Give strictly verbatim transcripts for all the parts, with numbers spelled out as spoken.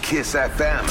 Kiss F M.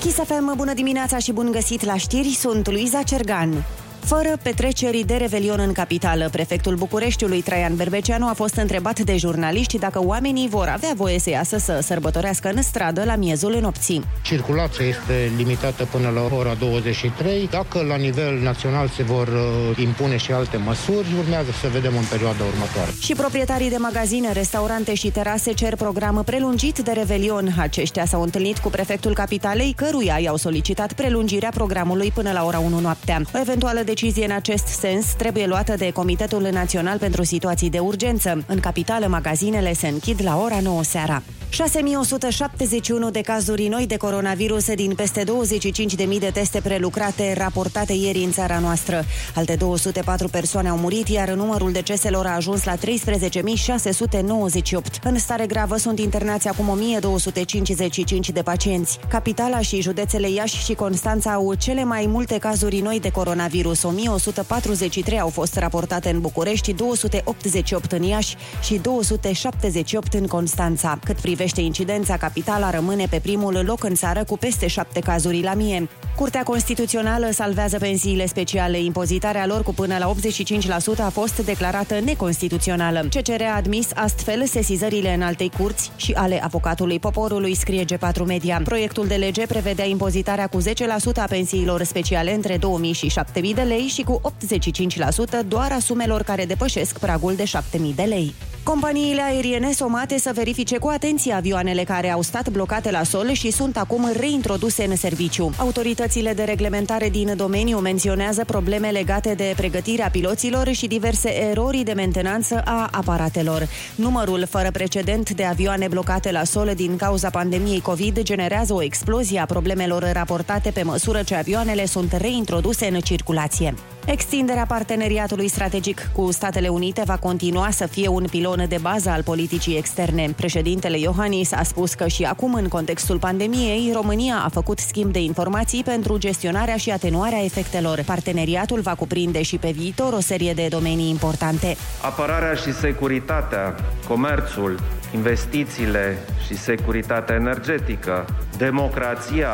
Kiss F M, bună dimineața și bun găsit la știri, sunt Luiza Cergan. Fără petrecerii de revelion în capitală, prefectul Bucureștiului, Traian Berbeceanu, a fost întrebat de jurnaliști dacă oamenii vor avea voie să iasă să sărbătorească în stradă la miezul nopții. Circulația este limitată până la ora douăzeci și trei. Dacă la nivel național se vor impune și alte măsuri, urmează să vedem în perioada următoare. Și proprietarii de magazine, restaurante și terase cer program prelungit de revelion. Aceștia s-au întâlnit cu prefectul capitalei, căruia i-au solicitat prelungirea programului până la ora unu noaptea. O eventuală de Decizia în acest sens trebuie luată de Comitetul Național pentru Situații de Urgență. În capitală, magazinele se închid la ora nouă seara. șase mii o sută șaptezeci și unu de cazuri noi de coronavirus din peste douăzeci și cinci de mii de teste prelucrate raportate ieri în țara noastră. Alte două sute patru persoane au murit, iar numărul deceselor a ajuns la treisprezece mii șase sute nouăzeci și opt. În stare gravă sunt internați acum o mie două sute cincizeci și cinci de pacienți. Capitala și județele Iași și Constanța au cele mai multe cazuri noi de coronavirus. o mie o sută patruzeci și trei au fost raportate în București, două sute optzeci și opt în Iași și două sute șaptezeci și opt în Constanța. Cât privește incidența, capitala rămâne pe primul loc în țară cu peste șapte cazuri la mie. Curtea Constituțională salvează pensiile speciale. Impozitarea lor cu până la optzeci și cinci la sută a fost declarată neconstituțională. C C R a admis astfel sesizările în altei curți și ale avocatului poporului, scrie G patru Media. Proiectul de lege prevedea impozitarea cu zece la sută a pensiilor speciale între două mii și șapte mii de lei și cu optzeci și cinci la sută doar a sumelor care depășesc pragul de șapte mii de lei. Companiile aeriene somate să verifice cu atenție avioanele care au stat blocate la sol și sunt acum reintroduse în serviciu. Autoritățile de reglementare din domeniu menționează probleme legate de pregătirea piloților și diverse erori de mentenanță a aparatelor. Numărul fără precedent de avioane blocate la sol din cauza pandemiei COVID generează o explozie a problemelor raportate pe măsură ce avioanele sunt reintroduse în circulație. Extinderea parteneriatului strategic cu Statele Unite va continua să fie un pilon de bază al politicii externe. Președintele Iohannis a spus că și acum, în contextul pandemiei, România a făcut schimb de informații pentru gestionarea și atenuarea efectelor. Parteneriatul va cuprinde și pe viitor o serie de domenii importante. Apărarea și securitatea, comerțul, investițiile și securitatea energetică, democrația,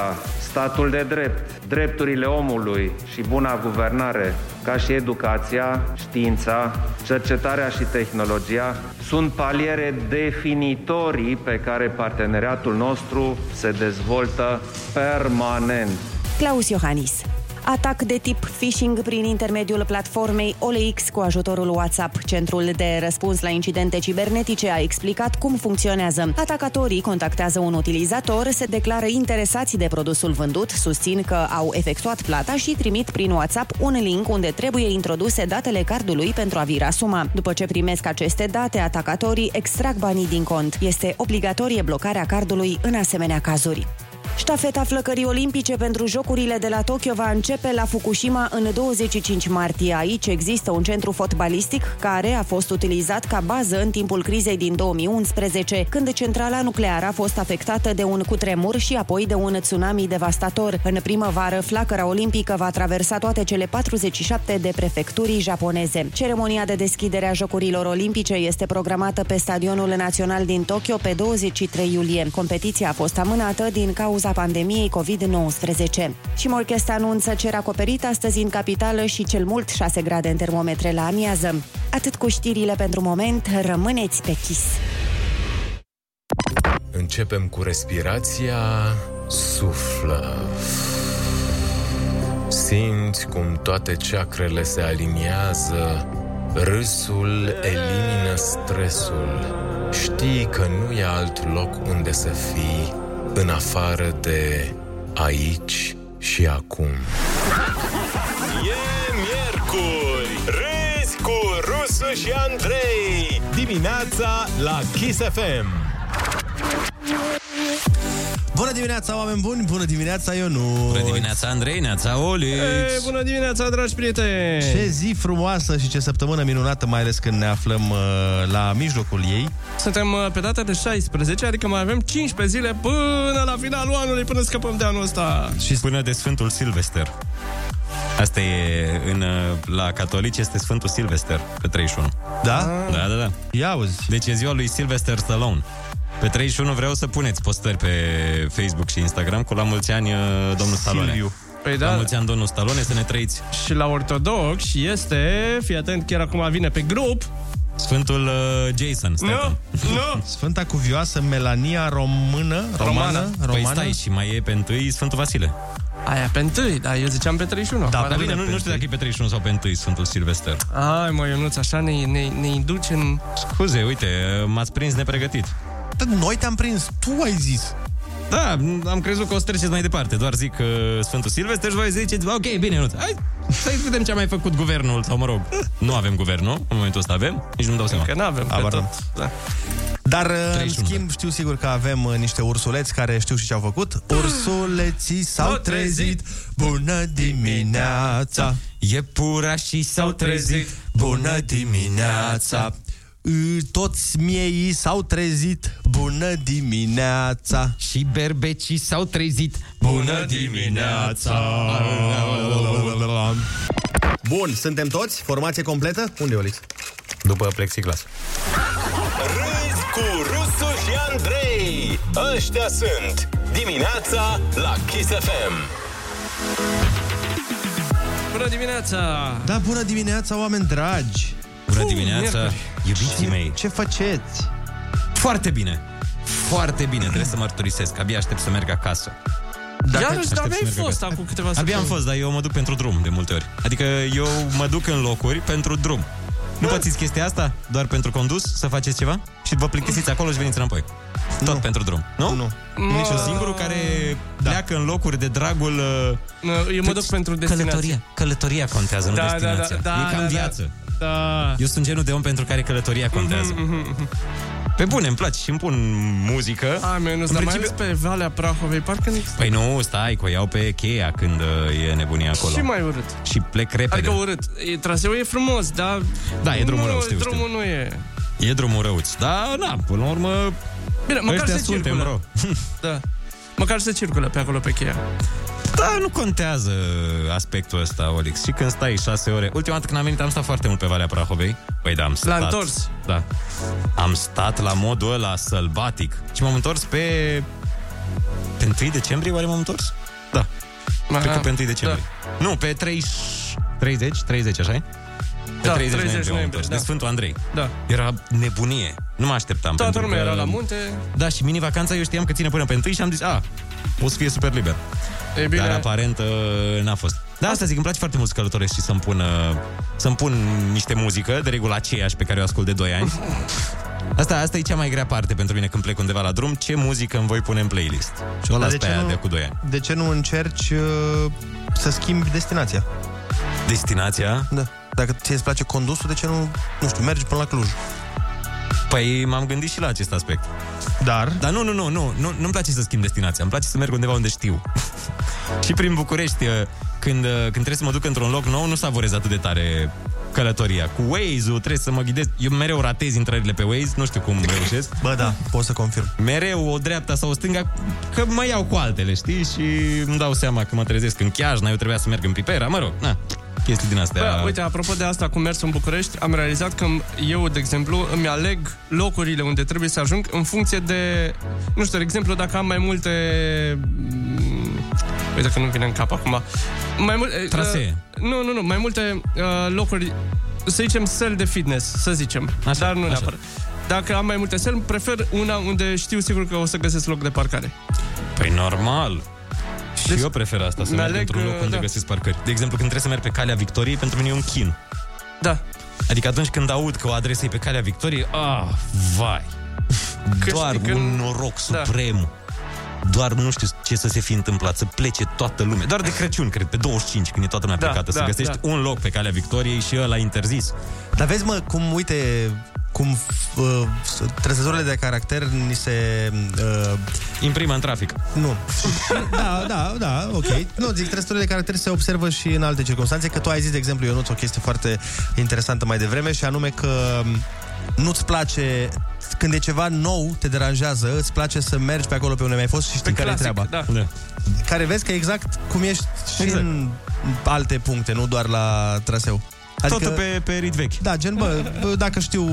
statul de drept, drepturile omului și buna guvernare, ca și educația, știința, cercetarea și tehnologia, sunt paliere definitorii pe care parteneriatul nostru se dezvoltă permanent. Klaus Iohannis. Atac de tip phishing prin intermediul platformei Olic cu ajutorul WhatsApp. Centrul de răspuns la incidente cibernetice a explicat cum funcționează. Atacatorii contactează un utilizator, se declară interesați de produsul vândut, susțin că au efectuat plata și trimit prin WhatsApp un link unde trebuie introduse datele cardului pentru a vira suma. După ce primesc aceste date, atacatorii extrag banii din cont. Este obligatorie blocarea cardului în asemenea cazuri. Ștafeta flăcării olimpice pentru jocurile de la Tokyo va începe la Fukushima în douăzeci și cinci martie. Aici există un centru fotbalistic care a fost utilizat ca bază în timpul crizei din două mii unsprezece, când centrala nucleară a fost afectată de un cutremur și apoi de un tsunami devastator. În primăvară, flacăra olimpică va traversa toate cele patruzeci și șapte de prefecturi japoneze. Ceremonia de deschidere a jocurilor olimpice este programată pe Stadionul Național din Tokyo pe douăzeci și trei iulie. Competiția a fost amânată din cauza a pandemiei COVID nouăsprezece. Și Morchestea anunță cer acoperit astăzi în capitală și cel mult șase grade în termometre la amiază. Atât cu știrile pentru moment, rămâneți pe Kiss. Începem cu respirația. Suflă. Simți cum toate chakrele se aliniază. Râsul elimină stresul. Știi că nu e alt loc unde să fii în afară de aici și acum. E miercuri, râzi cu Rusu și Andrei, dimineața la Kiss F M. Bună dimineața, oameni buni! Bună dimineața, Ionuț! Bună dimineața, Andrei, neața, Olic! Bună dimineața, dragi prieteni! Ce zi frumoasă și ce săptămână minunată, mai ales când ne aflăm uh, la mijlocul ei. Suntem uh, pe data de șaisprezece, adică mai avem cincisprezece zile până la finalul anului, până scăpăm de anul ăsta. Și până de Sfântul Silvester. Asta e în, la catolici este Sfântul Silvester pe treizeci și unu. Da? Da, da, da. Ia uzi. Deci e ziua lui Silvester Stallone. Pe treizeci și unu vreau să puneți postări pe Facebook și Instagram cu la mulți ani domnul Stallone. Păi da. La mulți ani domnul Stallone, să ne trăiți. Și la ortodox este, fii atent, chiar acum vine pe grup, Sfântul Jason. Nu, no, no. Sfânta cuvioasă Melania Română, Romană, Romană. Păi stai, și mai e pe întâi Sfântul Vasile. Aia pe întâi, da, eu ziceam pe treizeci și unu. Da, dar bine, nu, nu știu dacă e pe treizeci și unu sau pe întâi Sfântul Silvester. Ai, mă, Ionuț, așa ne, ne, ne induci în... Scuze, uite, m-ați prins nepregătit. Dar noi te-am prins, tu ai zis. Da, am crezut că o să treceți mai departe. Doar zic uh, Sfântul Silvester și voi ziceți ok, bine, nu, hai să vedem ce a mai făcut guvernul. Sau mă rog, nu avem guvernul. În momentul ăsta avem, nici nu-mi dau seama. Că n-avem, pe tot, da. Dar în schimb știu sigur că avem niște ursuleți care știu și ce-au făcut. Ursuleții s-au trezit, bună dimineața. Iepurașii s-au trezit, bună dimineața. Toți miei s-au trezit, bună dimineața. Și berbecii s-au trezit, bună dimineața. Bun, suntem toți? Formație completă? Unde e Olic? După plexiglas. Râzi cu Rusu și Andrei. Ăștia sunt dimineața la Kiss F M. Bună dimineața. Da, bună dimineața, oameni dragi. Bună dimineața, iubiții mei. Ce faceți? Foarte bine. Foarte bine, trebuie să mărturisesc. Abia aștept să merg acasă. Iar nu știu, abia ai fost acum câteva săptămâni. Abia am fost, dar eu mă duc pentru drum de multe ori. Adică eu mă duc în locuri pentru drum. Nu pățiți chestia asta? Doar pentru condus? Să faceți ceva? Și vă plictisiți acolo și veniți înapoi. Tot nu. Pentru drum, nu? Nu. Nici un singurul care da. Pleacă în locuri de dragul... Eu mă duc pentru destinație. Călătoria. Călătoria contează, nu da, destinația. Da, da, da, e cam da, viață. Da. Eu sunt genul de om pentru care călătoria contează. Mm-hmm, mm-hmm. Pe bune, îmi place și îmi pun muzică. A, meu, nu, dar mai ales pe Valea Prahovei, parcă nu... Păi nu, stai, că o iau pe cheia când e nebunia acolo. Și mai urât. Și plec repede. Adică urât. E, traseul e frumos, dar... Da, e drumul nu, rău, știu, drumul știu. Nu e... E drumul răuț, dar, na, până la urmă... Bine, măcar se circulă. Da. Măcar se circulă pe acolo pe cheia. Da, nu contează aspectul ăsta, Olix. Și când stai șase ore... Ultima dată când am venit, am stat foarte mult pe Valea Prahovei. Păi da, am stat... L-am întors. Da. Am stat la modul ăla sălbatic. Și m-am întors pe... Pe întâi decembrie, oare m-am întors? Da. Aha. Cred că pe întâi decembrie. Da. Nu, pe treizeci, treizeci, așa-i? Pe da, treizeci noiembrie, da. De Sfântul Andrei. Da. Era nebunie. Nu mă așteptam. Toată lumea că... era la munte. Da, și mini-vacanța eu știam că ține până pe întâi și am zis, a, o să fie super liber. E bine. Dar aparent n-a fost. Da, asta zic, îmi place foarte mult să călătoresc și să-mi pun, să-mi pun niște muzică, de regulă aceeași pe care o ascult de doi ani. Asta, asta e cea mai grea parte pentru mine când plec undeva la drum, ce muzică îmi voi pune în playlist. Și o las pe aia de cu doi ani. De ce nu încerci uh, să schimbi destinația? Destinația? Da. Dacă ți îți place condusul, de ce nu, nu știu, mergi până la Cluj? Păi m-am gândit și la acest aspect. Dar? Dar nu, nu, nu, nu, nu nu-mi place să schimb destinația, îmi place să merg undeva unde știu. Și prin București, când, când trebuie să mă duc într-un loc nou, nu savorez atât de tare călătoria. Cu Waze-ul trebuie să mă ghidez. Eu mereu ratez intrările pe Waze, nu știu cum reușesc. Bă, da, pot să confirm. Mereu o dreapta sau o stânga, că mă iau cu altele, știi? Și îmi dau seama că mă trezesc în Chiajna, eu trebuia să merg în Pipera, mă rog, na. Chestii din astea. Bă, uite, apropo de asta, cum mers în București, am realizat că eu, de exemplu, îmi aleg locurile unde trebuie să ajung în funcție de, nu știu, de exemplu, dacă am mai multe... Uite că nu vine în cap acum. Mai mult trasee. Uh, nu, nu, nu, mai multe uh, locuri, să zicem, săli de fitness, să zicem. Așa, dar nu neapărat. Dacă am mai multe săli, prefer una unde știu sigur că o să găsesc loc de parcare. Păi normal. Și deci, eu prefer asta, să merg într-un loc unde da. Găsesc parcări. De exemplu, când trebuie să merg pe Calea Victoriei, pentru mine e un chin. Da. Adică atunci când aud că o adresă e pe Calea Victoriei, ah, vai, că doar un când... noroc suprem. Da. Doar nu știu ce să se fi întâmplat, să plece toată lumea. Doar de Crăciun, cred, pe douăzeci și cinci, când e toată lumea da, plecată, da, să găsești da. Un loc pe Calea Victoriei și ăla interzis. Dar vezi, mă, cum, uite... cum uh, trăsăturile de caracter ni se... Uh... imprimă în trafic. Nu. Da, da, da, ok. Nu, zic, trăsăturile de caracter se observă și în alte circunstanțe, că tu ai zis, de exemplu, Ionuț, o chestie foarte interesantă mai devreme, și anume că nu-ți place când e ceva nou, te deranjează, îți place să mergi pe acolo pe unde mai ai fost și știi care e treaba. Da. Da. Care vezi că exact cum ești și exact. În alte puncte, nu doar la traseu. Adică, totul pe, pe rit vechi. Da, gen, bă, dacă știu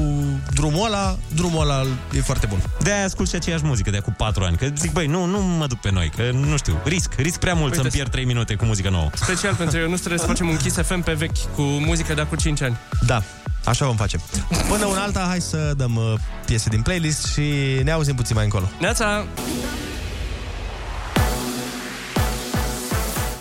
drumul ăla, drumul ăla e foarte bun. De-aia ascult și aceeași muzică de acum patru ani. Că zic, băi, nu, nu mă duc pe noi, că nu știu, risc, risc prea mult. Uite, să-mi pierd trei minute cu muzică nouă. Special pentru eu, nu trebuie să facem un Kiss F M pe vechi cu muzică de acum cinci ani. Da, așa vom face. Până un alta, hai să dăm piese din playlist și ne auzim puțin mai încolo. Neața!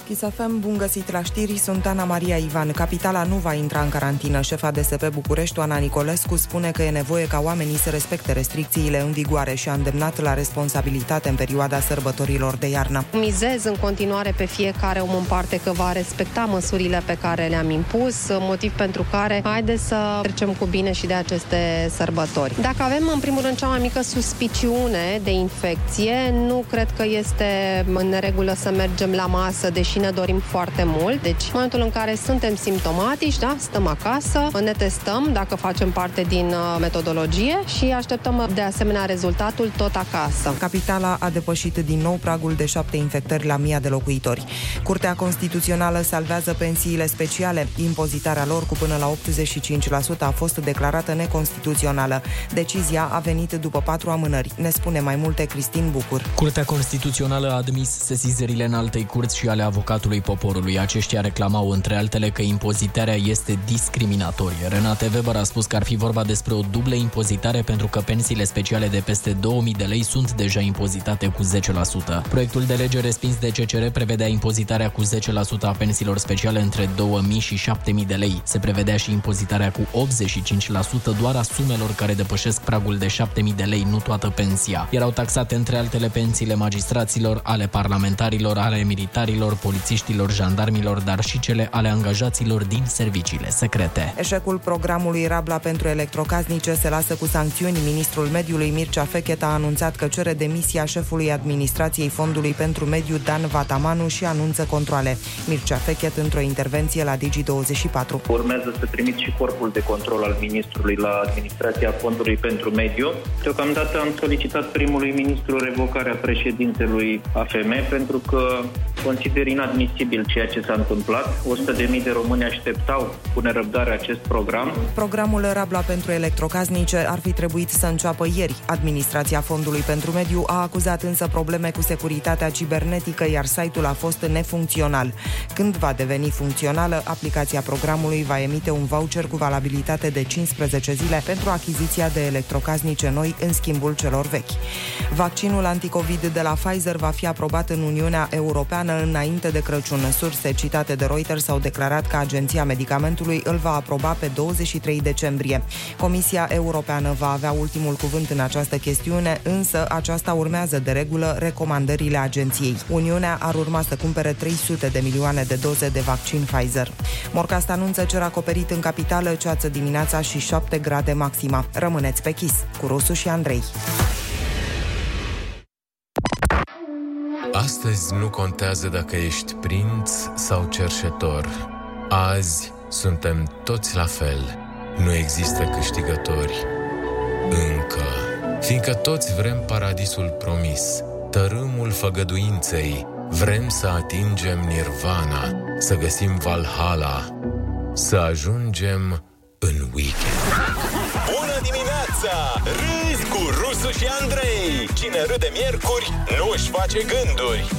Kiss F M, bun găsit la știri, sunt Ana Maria Ivan. Capitala nu va intra în carantină. Șefa D S P București, Oana Nicolescu, spune că e nevoie ca oamenii să respecte restricțiile în vigoare și a îndemnat la responsabilitate în perioada sărbătorilor de iarnă. Mizez în continuare pe fiecare om în parte că va respecta măsurile pe care le-am impus, motiv pentru care haideți să trecem cu bine și de aceste sărbători. Dacă avem în primul rând cea mai mică suspiciune de infecție, nu cred că este în regulă să mergem la masă, deși ne dorim foarte mult. Deci, în momentul în care suntem simptomatici, da, stăm acasă, ne testăm dacă facem parte din metodologie și așteptăm de asemenea rezultatul tot acasă. Capitala a depășit din nou pragul de șapte infectări la mia de locuitori. Curtea Constituțională salvează pensiile speciale. Impozitarea lor cu până la optzeci și cinci la sută a fost declarată neconstituțională. Decizia a venit după patru amânări. Ne spune mai multe Cristin Bucur. Curtea Constituțională a admis sesizările în altei curți și ale avoc- Catului poporului. Aceștia reclamau, între altele, că impozitarea este discriminatorie. Renate Weber a spus că ar fi vorba despre o dublă impozitare pentru că pensiile speciale de peste două mii de lei sunt deja impozitate cu zece la sută. Proiectul de lege respins de C C R prevedea impozitarea cu zece la sută a pensiilor speciale între două mii și șapte mii de lei. Se prevedea și impozitarea cu optzeci și cinci la sută doar a sumelor care depășesc pragul de șapte mii de lei, nu toată pensia. Erau taxate, între altele, pensiile magistraților, ale parlamentarilor, ale militarilor, polițiștilor, jandarmilor, dar și cele ale angajaților din serviciile secrete. Eșecul programului Rabla pentru electrocasnice se lasă cu sancțiuni. Ministrul Mediului Mircea Fechet a anunțat că cere demisia șefului Administrației Fondului pentru Mediu Dan Vatamanu și anunță controale. Mircea Fechet într-o intervenție la Digi douăzeci și patru. Urmează să trimit și corpul de control al ministrului la Administrația Fondului pentru Mediu. Deocamdată am solicitat primului ministru revocarea președintelui A F M pentru că consider inadmisibil ceea ce s-a întâmplat. o sută de mii de români așteptau cu nerăbdare acest program. Programul Rabla pentru electrocasnice ar fi trebuit să înceapă ieri. Administrația Fondului pentru Mediu a acuzat însă probleme cu securitatea cibernetică, iar site-ul a fost nefuncțional. Când va deveni funcțională, aplicația programului va emite un voucher cu valabilitate de cincisprezece zile pentru achiziția de electrocasnice noi în schimbul celor vechi. Vaccinul anticovid de la Pfizer va fi aprobat în Uniunea Europeană înainte de Crăciun. Surse citate de Reuters au declarat că Agenția Medicamentului îl va aproba pe douăzeci și trei decembrie. Comisia Europeană va avea ultimul cuvânt în această chestiune, însă aceasta urmează de regulă recomandările agenției. Uniunea ar urma să cumpere trei sute de milioane de doze de vaccin Pfizer. Morcast anunță cer acoperit în capitală, ceață dimineața și șapte grade maxima. Rămâneți pe Kiss cu Rusu și Andrei. Astăzi nu contează dacă ești prinț sau cerșetor. Azi suntem toți la fel. Nu există câștigători. Încă. Fiindcă toți vrem paradisul promis, tărâmul făgăduinței. Vrem să atingem nirvana, să găsim Valhalla, să ajungem în weekend. Bună dimineața! Râzi cu Rusu și Andrei! Cine râde miercuri, nu își face gânduri!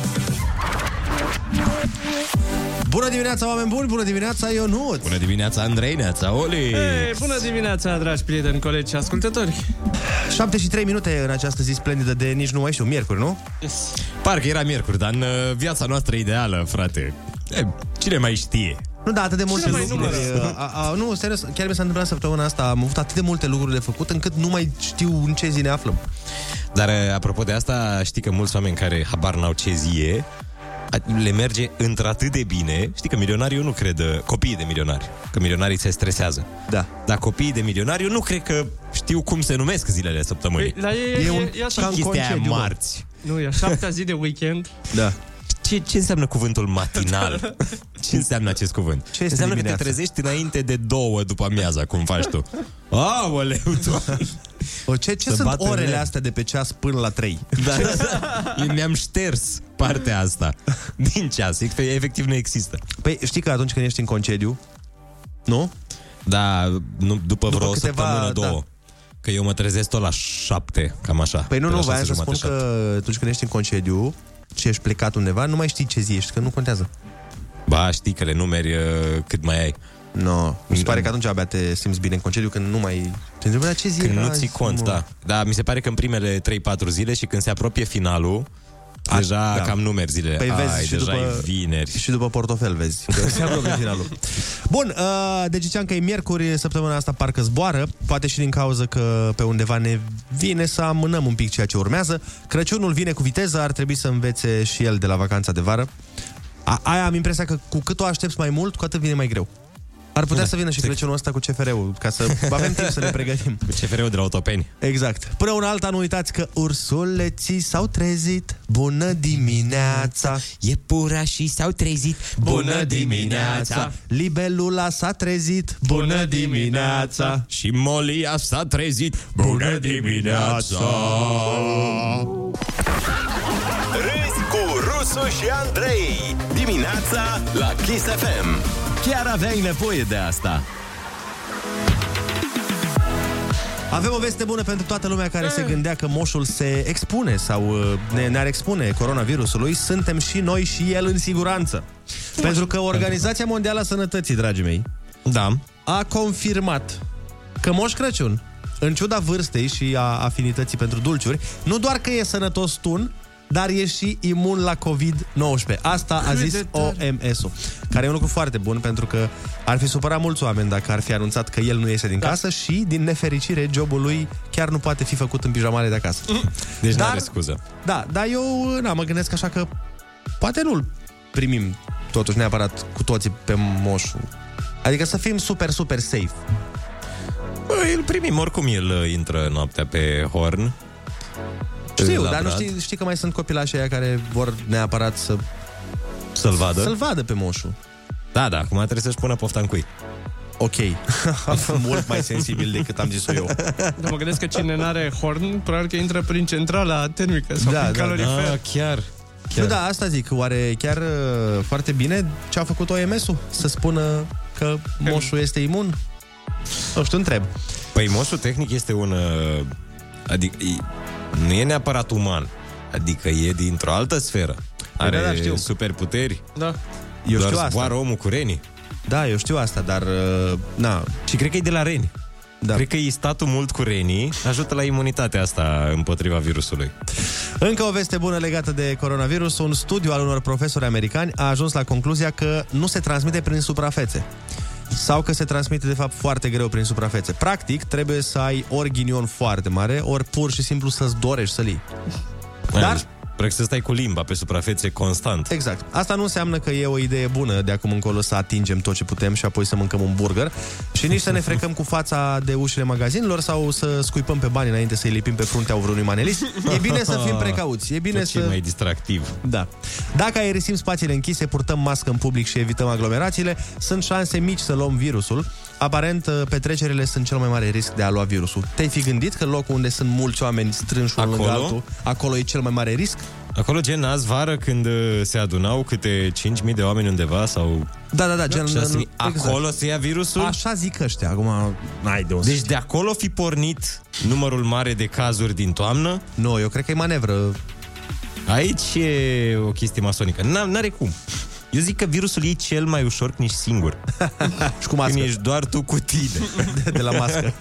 Bună dimineața, oameni buni! Bună dimineața, Ionuț! Bună dimineața, Andrei, neața, Olic! Hey, bună dimineața, dragi prieteni, colegi și ascultători! șaptezeci și trei minute în această zi splendidă de nici nu mai știu, miercuri, nu? Yes. Parcă era miercuri, dar în viața noastră ideală, frate, e, cine mai știe? Nu, da, atât de multe lucruri. A, a, nu, serios, chiar mi s-a întâmplat săptămâna asta. Am avut atât de multe lucruri de făcut încât nu mai știu în ce zi ne aflăm. Dar apropo de asta, știi că mulți oameni care habar n-au ce zi e, le merge într-atât de bine. Știi că milionarii nu cred, copiii de milionari, că milionarii se stresează. Da. Dar copiii de milionari nu cred că știu cum se numesc zilele săptămânii. La ei, e un e, e așa cam concediu, marți. Nu, e a șaptea zi de weekend. Da. Ce, ce înseamnă cuvântul matinal? Ce înseamnă acest cuvânt? Ce înseamnă dimineața? Că te trezești înainte de două după amiaza, cum faci tu. Aoleu, tu... Ce, ce sunt orele rele. astea de pe ceas până la trei? Da, da. Ne-am șters partea asta din ceas. Efectiv nu există. Păi știi că atunci când ești în concediu, nu? Da, nu, după vreo după câteva, săptămână, două. Da. Că eu mă trezesc tot la șapte, cam așa. Păi nu, nu, voiam să spun șapte. Că atunci când ești în concediu și ești plecat undeva, nu mai știi ce zi ești, că nu contează. Ba, știi că le numeri uh, cât mai ai. No, mi se pare că atunci abia te simți bine în concediu, când nu mai... Te ce zi când nu ții cont, da. Dar mi se pare că în primele trei patru zile și când se apropie finalul, a, deja da. cam numeri zilele. Păi vezi, ai, și deja după, vineri. Și după portofel vezi că se apropie finalul. Bun, uh, deci ziceam că e miercuri, săptămâna asta parcă zboară, poate și din cauza că pe undeva ne vine să amânăm un pic ceea ce urmează. Crăciunul vine cu viteză, ar trebui să învețe și el de la vacanța de vară. A, aia am impresia că cu cât o aștepți mai mult, cu atât vine mai greu. Ar putea să vină și Crăciunul ăsta cu C F R-ul, ca să avem timp să ne pregătim. Cu C F R-ul de la Otopeni. Exact. Până una alta, nu uitați că ursuleții s-au trezit. Bună dimineața! Iepurașii s-au trezit. Bună dimineața! Libelula s-a trezit. Bună dimineața! Și molia s-a trezit. Bună dimineața! Râzi cu Rusu și Andrei. Dimineața la Kiss F M. Chiar aveai nevoie de asta. Avem o veste bună pentru toată lumea care se gândea că moșul se expune sau ne, ne-ar expune coronavirusului. Suntem și noi și el în siguranță. Pentru că Organizația Mondială a Sănătății, dragii mei, da, a confirmat că Moș Crăciun, în ciuda vârstei și a afinității pentru dulciuri, nu doar că e sănătos tun, dar e și imun la covid nouăsprezece. Asta a zis O M S-ul. Care e un lucru foarte bun, pentru că ar fi supărat mulți oameni dacă ar fi anunțat că el nu iese din da. casă și, din nefericire, jobul lui chiar nu poate fi făcut în pijamale de acasă. Deci nu are scuză. Da, dar eu na, mă gândesc așa că poate nu-l primim totuși neapărat cu toții pe moșul. Adică să fim super, super safe. Bă, îl primim, oricum el intră noaptea pe horn. Știu, dar nu știi, știi că mai sunt copilași aia care vor neapărat să... Să-l vadă? Să-l vadă pe moșul. Da, da, acum trebuie să-și pună pofta în cui. Ok, mult mai sensibil decât am zis-o eu. Dar mă gândesc că cine n-are horn, probabil că intră prin centrala termică sau da, prin da, calorifer. Da, chiar... Chiar. Nu, da, asta zic, oare chiar uh, foarte bine ce a făcut O M S-ul? Să spună că moșul este imun? Nu știu, întreb. Păi moșul tehnic este un... Uh, adică... Nu e neapărat uman. Adică e dintr-o altă sferă. Are da, da, știu. superputeri. Da. Eu doar știu zboară omul cu renii. Da, eu știu asta, dar... Na. Și cred că e de la reni. Da. Cred că e statul mult cu renii. Ajută la imunitatea asta împotriva virusului. Încă o veste bună legată de coronavirus. Un studiu al unor profesori americani a ajuns la concluzia că nu se transmite prin suprafețe. Sau că se transmite, de fapt, foarte greu prin suprafețe. Practic, trebuie să ai ori ghinion foarte mare, ori pur și simplu să-ți dorești să-l iei. Dar... Practic să stai cu limba pe suprafețe constant. Exact. Asta nu înseamnă că e o idee bună de acum încolo să atingem tot ce putem și apoi să mâncăm un burger și nici să ne frecăm cu fața de ușile magazinelor sau să scuipăm pe bani înainte să-i lipim pe fruntea vreunui manelist. E bine să fim precauți. E bine tot să... ce mai distractiv. Da. Dacă aerisim spațiile închise, purtăm mască în public și evităm aglomerațiile, sunt șanse mici să luăm virusul. Aparent, petrecerile sunt cel mai mare risc de a lua virusul. Te-ai fi gândit că locul unde sunt mulți oameni strânși unul lângă altul, acolo e cel mai mare risc? Acolo, gen, azi vară, când se adunau câte cinci mii de oameni undeva sau... Da, da, da, gen... șase mii. Acolo exact. Se ia virusul? Așa zic ăștia, acum... Hai, de deci de acolo fi pornit numărul mare de cazuri din toamnă? Nu, eu cred că e manevră. Aici e o chestie masonică. N-are cum. Eu zic că virusul e cel mai ușor când ești singur. Și cu mască. Când ești doar tu cu tine. De, de la mască.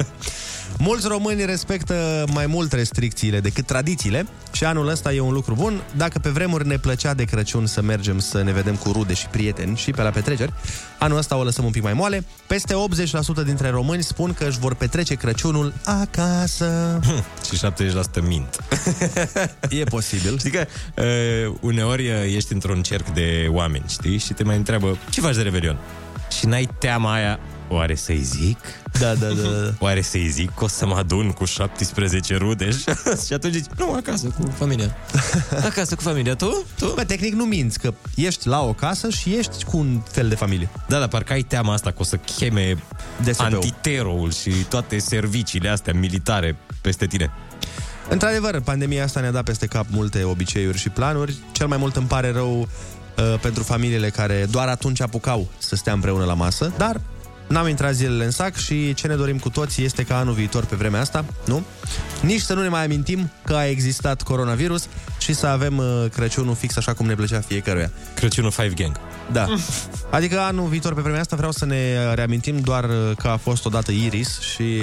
Mulți români respectă mai mult restricțiile decât tradițiile și anul ăsta e un lucru bun. Dacă pe vremuri ne plăcea de Crăciun să mergem să ne vedem cu rude și prieteni și pe la petreceri, anul ăsta o lăsăm un pic mai moale. Peste optzeci la sută dintre români spun că își vor petrece Crăciunul acasă. Și șaptezeci la sută mint. E posibil. Știi că uh, uneori ești într-un cerc de oameni, știi? Și te mai întreabă, ce faci de Revelion? Și n-ai teama aia, Oare să-i zic? Da, da, da. Oare să-i zic că o să mă adun cu șaptesprezece rude? Și atunci zici, nu, acasă cu familia. Acasă cu familia, tu? tu? Bă, tehnic nu minți, că ești la o casă și ești cu un fel de familie. Da, dar parcă ai teama asta că o să cheme D S P-ul, antiteroul și toate serviciile astea militare peste tine. Într-adevăr, pandemia asta ne-a dat peste cap multe obiceiuri și planuri. Cel mai mult îmi pare rău uh, pentru familiile care doar atunci apucau să stea împreună la masă, dar n-am intrat zilele în sac și ce ne dorim cu toții este ca anul viitor pe vremea asta, nu? Nici să nu ne mai amintim că a existat coronavirus și să avem uh, Crăciunul fix așa cum ne plăcea fiecăruia. Crăciunul Five Gang. Da. Adică anul viitor pe vremea asta vreau să ne reamintim doar că a fost odată Iris și...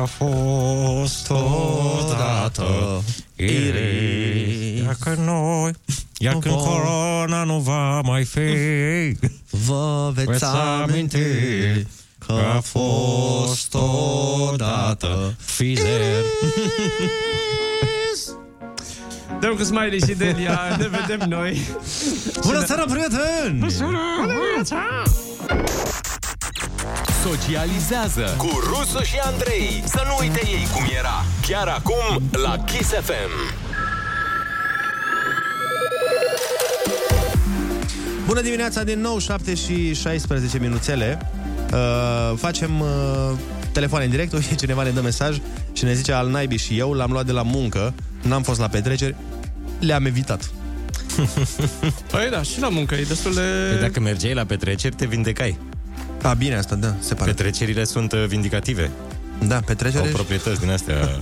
A fost odată Iris, ia că noi, ia când corona nu va mai fi, vă veți aminti că a fost odată Pfizer. Dăm cu Smiley și Delia, ne vedem noi. Bună seara, prieteni! Bună seara! Socializează cu Rusu și Andrei. Să nu uite ei cum era. Chiar acum la Kiss F M. Bună dimineața din nou, șapte și șaisprezece minuțele. Uh, facem uh, telefoane în direct. Uite, cineva ne dă mesaj și ne zice: al naibii și eu l-am luat de la muncă. N-am fost la petreceri, le-am evitat. Păi da, și la muncă e destul de... Păi dacă mergeai la petreceri, te vindecai. A, bine asta, da, se pare. Petrecerile sunt vindicative. Da, petrecerile... Au proprietăți din astea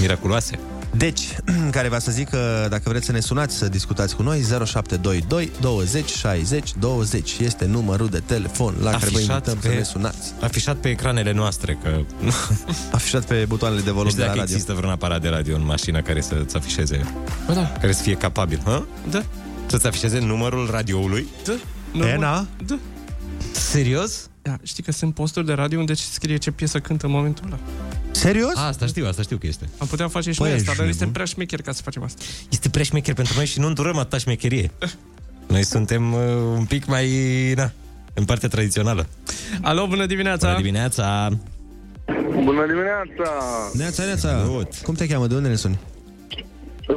miraculoase. Deci, care vă să zic că dacă vreți să ne sunați să discutați cu noi, zero șapte doi doi douăzeci șaizeci douăzeci este numărul de telefon la afișat care vă invităm pe, să ne sunați. Afișat pe ecranele noastre, că... Afișat pe butoanele de volum de la radio. Dacă există vreun aparat de radio în mașină care să-ți afișeze, bă, da, care să fie capabil, ha? Da. Să-ți afișeze numărul radioului? Da. Ena? Da. Serios? Da, știi că sunt posturi de radio unde scrie ce piesă cântă în momentul ăla. Serios? A, asta știu, asta știu că este. Am putea face și păi noi asta, dar este prea șmecher ca să facem asta. Este prea șmecher pentru noi și nu îndurăm atâta șmecherie. Noi suntem uh, un pic mai, na, în partea tradițională. Alo, bună dimineața! Bună dimineața! Bună dimineața! Neața, neața! Cum te cheamă? De unde ne suni?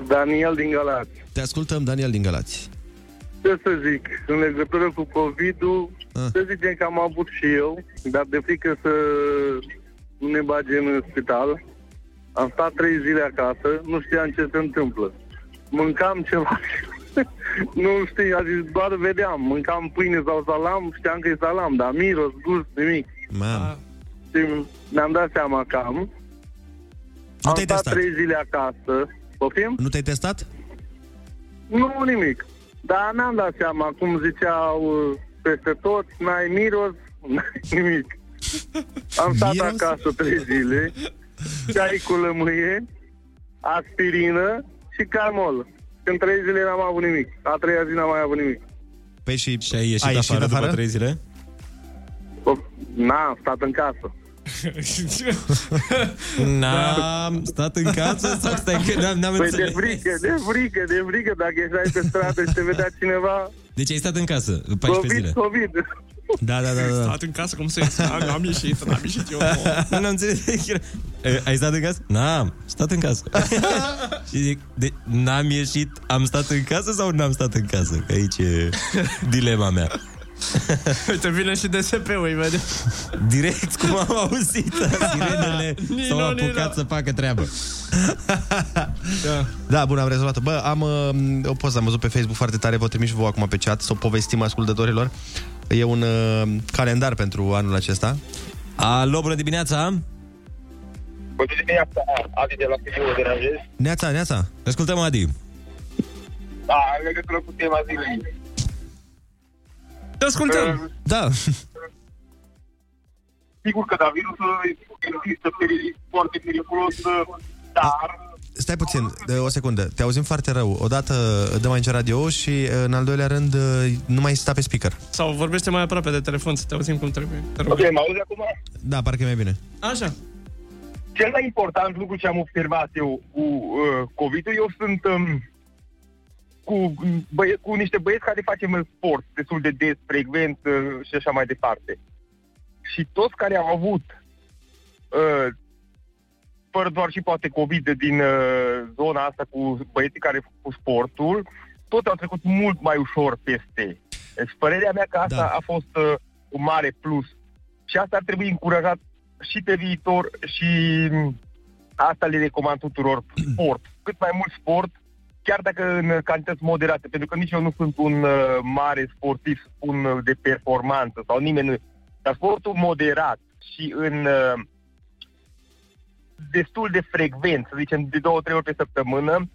Daniel din Galați. Te ascultăm, Daniel din Galați. Ce să zic, în legătură cu COVID-ul, ah. să zicem că am avut și eu, dar de frică să... nu ne bagem în spital. Am stat trei zile acasă, nu știam ce se întâmplă. Mâncam ceva, nu știu, a zis, doar vedeam. Mâncam pâine sau salam, știam că e salam, dar miros, gust, nimic. Mam. Și mi-am dat seama că am. Nu am stat testat? trei zile acasă. Poftim? Nu te-ai testat? Nu, nimic. Dar n-am dat seama, cum ziceau peste tot, n-ai miros, n-ai nimic. Am stat miros? Acasă trei zile, ceai cu lămâie, aspirină și camol. Când trei zile n-am avut nimic, a treia zi n-am mai avut nimic. Păi și, și ai ieșit, ai ieșit afară, afară după trei zile? N-am stat în casă. N-am stat în casă sau stai că n-am, n-am păi înțeles. de frică, de frică, de frică, dacă ieșai pe stradă și te vedea cineva. Deci ai stat în casă paisprezece COVID, zile. COVID, COVID. Da, da, da, da. Ai stat în casă, cum să ies? N-am ieșit, n-am ieșit eu. Nu am înțeles. Ai stat în casă? N-am, stat în casă. Și zic, de, n-am ieșit, am stat în casă sau n-am stat în casă? Că aici e dilema mea. Uite, vine și D S P-ul, vede. Direct, cum am auzit, sirenele s-au apucat să facă treabă. Da, da, bun, am rezolvat-o. Bă, am o poză, am văzut pe Facebook foarte tare, vă trimit și voi acum pe chat, să o povestim ascultătorilor. E un uh, calendar pentru anul acesta. Alo, bună dimineața! Bună dimineața, Adi de la Tokyo, deranjez. Neața, neața. Ascultăm, Adi. Da, în legătură cu tema zilei. Te ascultăm! Uh, da. Sigur că da, virusul există foarte periculos, dar... Stai puțin, o secundă, te auzim foarte rău. Odată dă mai încet radio și în al doilea rând nu mai sta pe speaker. Sau vorbește mai aproape de telefon să te auzim cum trebuie. Ok, mă auzi acum? Da, parcă e mai bine. Așa. Cel mai important lucru ce am observat eu cu uh, COVID-ul, eu sunt um, cu, băie- cu niște băieți care facem sport destul de des, frecvent uh, și așa mai departe. și toți care au avut uh, fără doar și poate COVID din uh, zona asta cu băieții care fac sportul, tot au trecut mult mai ușor peste. Deci părerea mea că asta da. a fost uh, un mare plus. Și asta ar trebui încurajat și pe viitor și asta le recomand tuturor. Sport. Cât mai mult sport, chiar dacă în cantități moderate, pentru că nici eu nu sunt un uh, mare sportiv, un uh, de performanță sau nimeni nu. Dar sportul moderat și în uh, destul de frecvent, să zicem, de două, trei ori pe săptămână,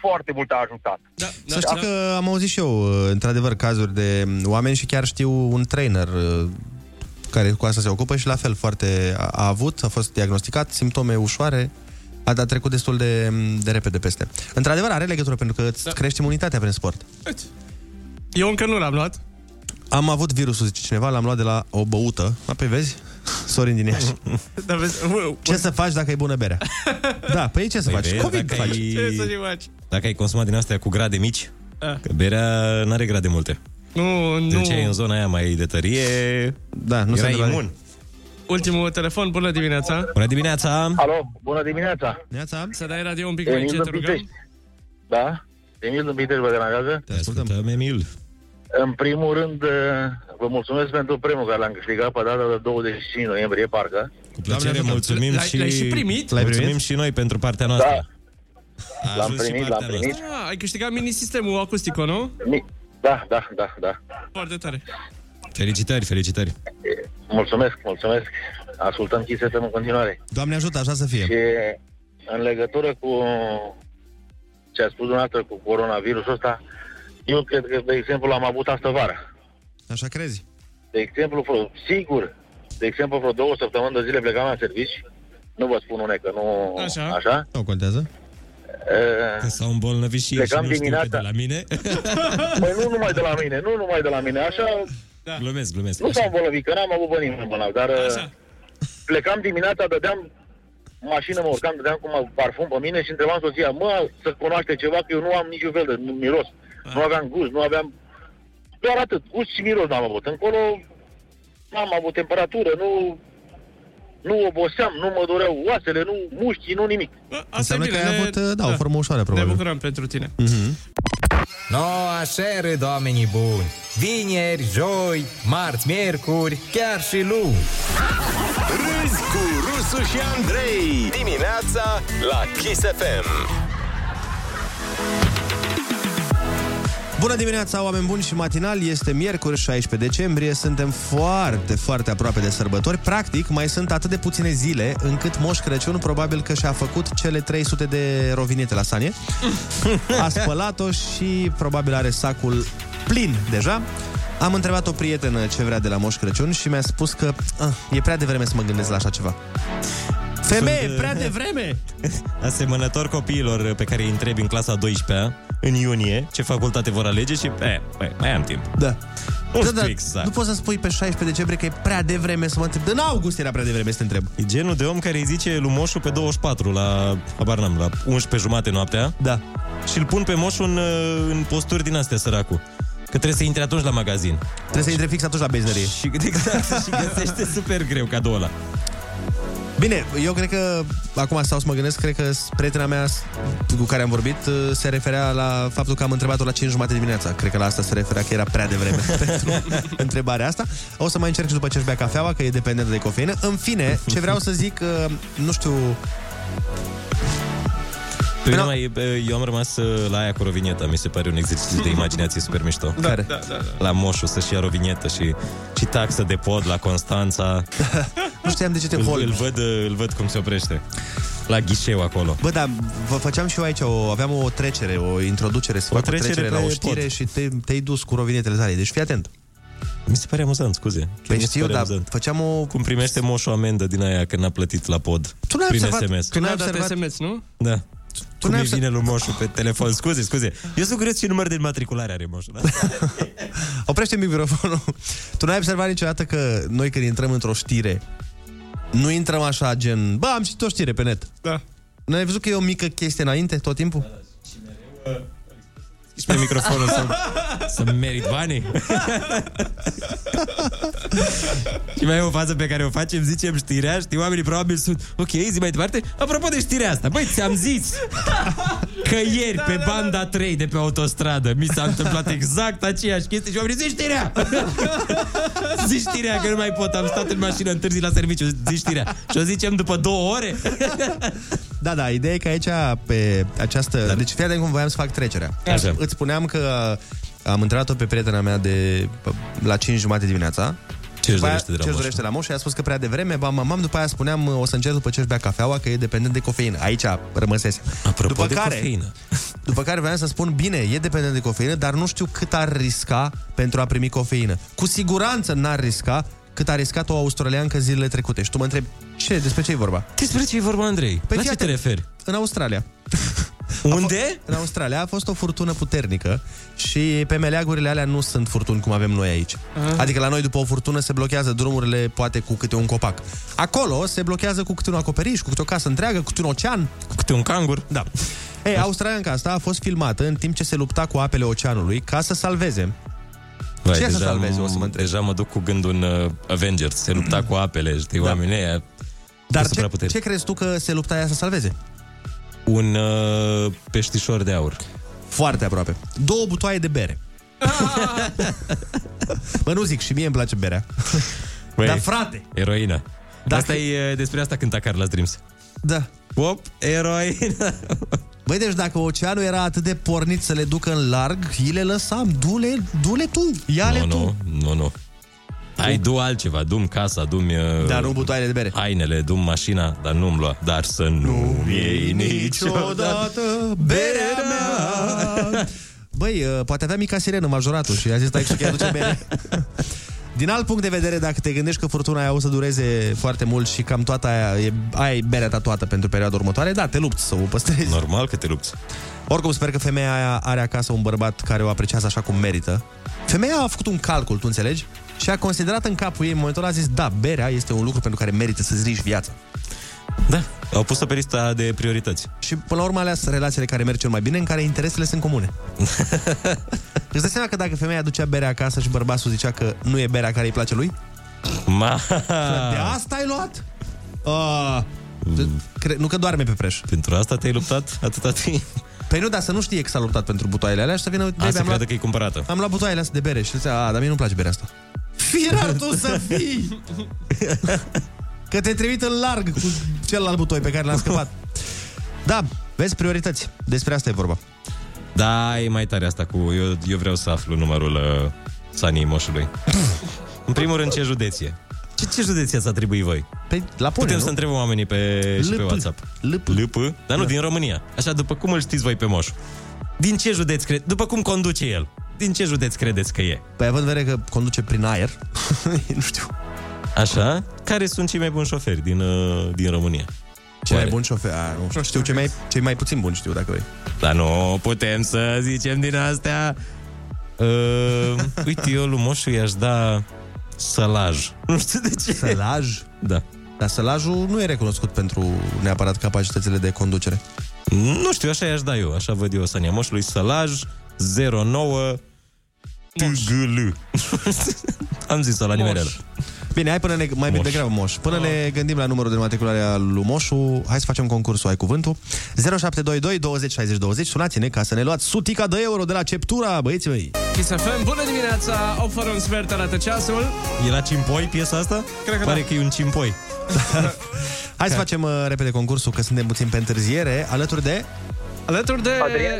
foarte mult a ajutat. Da, da, să știi da. că am auzit și eu, într-adevăr, cazuri de oameni și chiar știu un trainer care cu asta se ocupă și la fel foarte a, a avut, a fost diagnosticat, simptome ușoare, a, a trecut destul de, de repede peste. Într-adevăr, are legătură pentru că îți da. crește imunitatea prin sport. Eu încă nu l-am luat. Am avut virusul, zice cineva, l-am luat de la o băută. A, pe vezi? Sorin din Iași. Da, vezi, ce să faci dacă e bună berea? Da, păi ce să păi faci? Vezi, COVID dacă faci. Ai... Ce să faci? Dacă ai consumat din astea cu grade mici, a. că berea n-are grade multe. Nu, nu. Deci ai în zona aia mai de tărie, da, nu erai imun. Ultimul telefon, bună dimineața. Bună dimineața. Alo, bună dimineața. Dimineața. Să dai radio un pic mai încet, te rugăm. Da, Emil din Pitești vă deranjează? Te ascultăm, Emil. În primul rând, vă mulțumesc pentru premiul care l-am câștigat pe data de douăzeci și cinci noiembrie, parcă. Cu plăcere, mulțumim l-ai, și... L-ai și primit? L-ai primit? Mulțumim și noi pentru partea noastră. Da. A l-am primit, l-am primit. Ah, ai câștigat mini-sistemul acustico, nu? Da, da, da, da. Foarte tare. Felicitări, felicitări. Mulțumesc, mulțumesc. Ascultăm Kiss F M în continuare. Doamne ajută, așa să fie. Și în legătură cu ce a spus dumneavoastră cu coronavirusul ăsta, eu cred că, de exemplu, l-am avut astă vară. Așa crezi? De exemplu, vreo, sigur, de exemplu, vreo două săptămâni de zile plecam la servici. Nu vă spun une, că nu... Așa. Așa? Nu contează. Uh, că s-au îmbolnăvit și plecam eu și nu știu de la mine. Păi nu numai de la mine, nu numai de la mine, așa... Da. Glumesc, glumesc. Nu s-au îmbolnăvit, că n-am avut bănii în bănal, dar... Așa. Plecam dimineața, dădeam... mașină, mă urcam, dădeam cu un parfum pe mine și întrebam soția, mă, să cunoaște ceva, că eu nu am niciun fel de miros. Ah. Nu aveam gust, nu aveam... Doar atât, gust și miros n-am avut. Încolo n-am avut temperatură, nu... Nu oboseam, nu mă dureau oasele, nu mușchii, nu nimic. Asta e bine. Că ai avut, da, da, o formă ușoară, probabil. Ne bucurăm pentru tine. Mm-hmm. No, așa râd oamenii buni. Vineri, joi, marți, miercuri, chiar și luni. Râzi cu Rusu și Andrei. Dimineața la Kiss F M. Bună dimineața, oameni buni și matinal, este miercuri, șaisprezece decembrie, suntem foarte, foarte aproape de sărbători, practic mai sunt atât de puține zile încât Moș Crăciun probabil că și-a făcut cele trei sute de rovinete la sanie, a spălat-o și probabil are sacul plin deja. Am întrebat o prietenă ce vrea de la Moș Crăciun și mi-a spus că ah, e prea devreme să mă gândesc la așa ceva. Femeie, prea devreme! Asemănător copiilor pe care îi întrebi în clasa a douăsprezecea, în iunie, ce facultate vor alege și... Eh, băi, mai am timp. Da. Nu știu da, da, exact. Nu poți să spui pe șaisprezece decembrie că e prea devreme să mă întreb. În august era prea devreme să te întreb. E genul de om care îi zice lui Moșu pe douăzeci și patru, la, habar n-am, la unsprezece jumate noaptea. Da. Și îl pun pe Moșu în, în posturi din astea, săracul. Că trebuie să intre atunci la magazin. Trebuie să intre fix atunci la benzinărie. Și, exact, și găsește super greu cadoul ăla. Bine, eu cred că, acum stau să mă gândesc, cred că prietena mea cu care am vorbit se referea la faptul că am întrebat-o la cinci jumate dimineața. Cred că la asta se referea, că era prea devreme pentru întrebarea asta. O să mai încerc și după ce-și bea cafeaua, că e dependentă de cofeină. În fine, ce vreau să zic, nu știu... Păi numai, eu am rămas la aia cu rovineta. Mi se pare un exercițiu de imaginație super mișto. Da, care? Da, da, da. La Moșu să-și ia rovinetă și, și taxă de pod la Constanța. Nu știam de ce te hol. Îl, îl, văd, îl văd cum se oprește la ghișeu acolo. Bă, dar vă făceam și eu aici, o, aveam o trecere, o introducere, să o fac trecere, o trecere la o știre pod. Și te, te-ai dus cu rovinetele tale. Deci fii atent. Mi se pare amuzant, scuze. Păi știu, dar făceam o... Cum primește Moșu amendă din aia că n-a plătit la pod. Tu n-ai observat? S M S. Tu n-ai observat? S M S, nu? Da. Tu cum îi vine lui Moșu pe telefon? Scuze, scuze. Eu sunt curios ce număr de matriculare are Moșu. Oprește microfonul. Tu n-ai observat niciodată că noi când intrăm într-o știre, nu intrăm așa gen, bă, am citit o știre pe net. Da. N-ai văzut că e o mică chestie înainte tot timpul? Da, și mereu... spre microfonul să, să merit banii. Și mai e o fază pe care o facem, zicem știrea, știi, oamenii probabil sunt, ok, zi mai departe. Apropo de știrea asta, băi, ți-am zis că ieri pe banda trei de pe autostradă mi s-a întâmplat exact aceeași chestie și oamenii, zi știrea! Zi știrea că nu mai pot, am stat în mașină întârzi la serviciu, zi știrea. Și o zicem după două ore. Da, da, ideea e că aici pe această... Dar... Deci fii de cum voiam să fac trecerea. Așa. Îți spuneam că am întrebat-o pe prietena mea de la cinci jumate dimineața. Ce-și dorește de la Moș? dorește la Moș? Și a spus că prea devreme, ba, mamam, după aia spuneam, o să încerc după ce-și bea cafeaua, că e dependent de cofeină. Aici rămăsese. Apropo după de care, cofeină. După care vreau să spun, bine, e dependent de cofeină, dar nu știu cât ar risca pentru a primi cofeină. Cu siguranță n-ar risca cât a riscat o australiancă zilele trecute. Și tu mă întrebi, ce, despre ce e vorba? Despre ce e vorba, Andrei? Păi la ce te referi? În Australia. Unde? În Australia a fost o furtună puternică și pe meleagurile alea nu sunt furtuni cum avem noi aici. Aha. Adică la noi după o furtună se blochează drumurile poate cu câte un copac. Acolo se blochează cu câte un acoperiș, cu câte o casă întreagă, cu câte un ocean. Cu câte un cangur. Da. Ei, australianca asta a fost filmată în timp ce se lupta cu apele oceanului ca să salveze. Vai, ce deja, să salveze, o să mă deja mă duc cu gândul în uh, Avengers, se lupta cu apele, știi, da. Oamenii aia. Dar ce, ce crezi tu că se lupta aia să salveze? Un uh, peștișor de aur. Foarte aproape. Două butoaie de bere. Mă, nu zic, și mie îmi place berea. Băi, dar frate, eroină. Dar asta e, despre asta cânta Carla's Dreams. Da. Op, eroină. Băi, deci dacă oceanul era atât de pornit să le ducă în larg, îi le lăsam, du-le, du-le tu, ia-le no, tu. Nu, nu, nu. Ai du altceva, du-mi casa, du-mi... Dar nu butoaile de bere. Hainele, du-mi mașina, dar nu-mi lua. Dar să nu-mi iei niciodată berea mea. Băi, poate avea mica sirenă majoratul și a zis, stai că chiar duce bere. Din alt punct de vedere, dacă te gândești că furtuna aia o să dureze foarte mult și cam toată aia e, aia e berea ta toată pentru perioada următoare, da, te lupți să o păstrezi. Normal că te lupți. Oricum, sper că femeia aia are acasă un bărbat care o apreciază așa cum merită. Femeia a făcut un calcul, tu înțelegi? Și a considerat în capul ei, în momentul ăla a zis, da, berea este un lucru pentru care merită să-ți riști viața. Da, au pus-o pe lista de priorități. Și până la urmă alea sunt relațiile care merg cel mai bine, în care interesele sunt comune. Îți dai seama că dacă femeia ducea berea acasă și bărbatul zicea că nu e berea care îi place lui? Ma. De asta ai luat? Uh, cre- nu că doarme pe preș. Pentru asta te-ai luptat atâta timp? Păi nu, dar să nu știe că s-a luptat pentru butoaiele alea și să vină... A, să creadă că e cumpărată. Am luat butoaiele astea de bere și zice, a, dar mie nu-mi place berea asta. Firar tu să fii! Că te trimit în larg cu celălalt butoi pe care l-am scăpat. Da, vezi, priorități. Despre asta e vorba. Da, e mai tare asta cu... Eu, eu vreau să aflu numărul uh, Sanii Moșului. În primul rând, ce județie? Ce, ce județie ați atribuit voi? Pe, la Pune, putem nu? Să întrebăm oamenii pe, și pe WhatsApp. L P. L P. Dar nu, L P. Din România. Așa, după cum îl știți voi pe Moș. Din ce județ crede... După cum conduce el. Din ce județ credeți că e? Păi având vedere că conduce prin aer. Nu știu. Așa? Care sunt cei mai buni șoferi din, din România? Cei mai buni șoferi? A, nu știu, știu cei mai, cei mai puțin buni știu, dacă vrei. Dar nu putem să zicem din astea. Uh, uite, eu lui Moșu i-aș da sălaj. Nu știu de ce. Sălaj? Da. Dar sălajul nu e recunoscut pentru neapărat capacitățile de conducere. Nu știu, așa i-aș da eu. Așa văd eu Sania Moșului. Sălaj zero nouă T G L. Am zis-o la nimerelă. Bine, hai până ne... mai bine degrabă, Moș. Până ah. ne gândim la numărul de matriculare al lui Moșu, hai să facem concursul, ai cuvântul. zero șapte doi doi douăzeci șaizeci douăzeci. Sunați-ne ca să ne luați sutica de euro de la Ceptura, băieții mei. Kiss F M, bună dimineața, oferă un sfert, arată ceasul. E la Cimpoi piesa asta? Cred că Pare da. că e un Cimpoi. Hai să facem uh, repede concursul, că suntem puțin pe întârziere, alături de... Alături de... Adrian.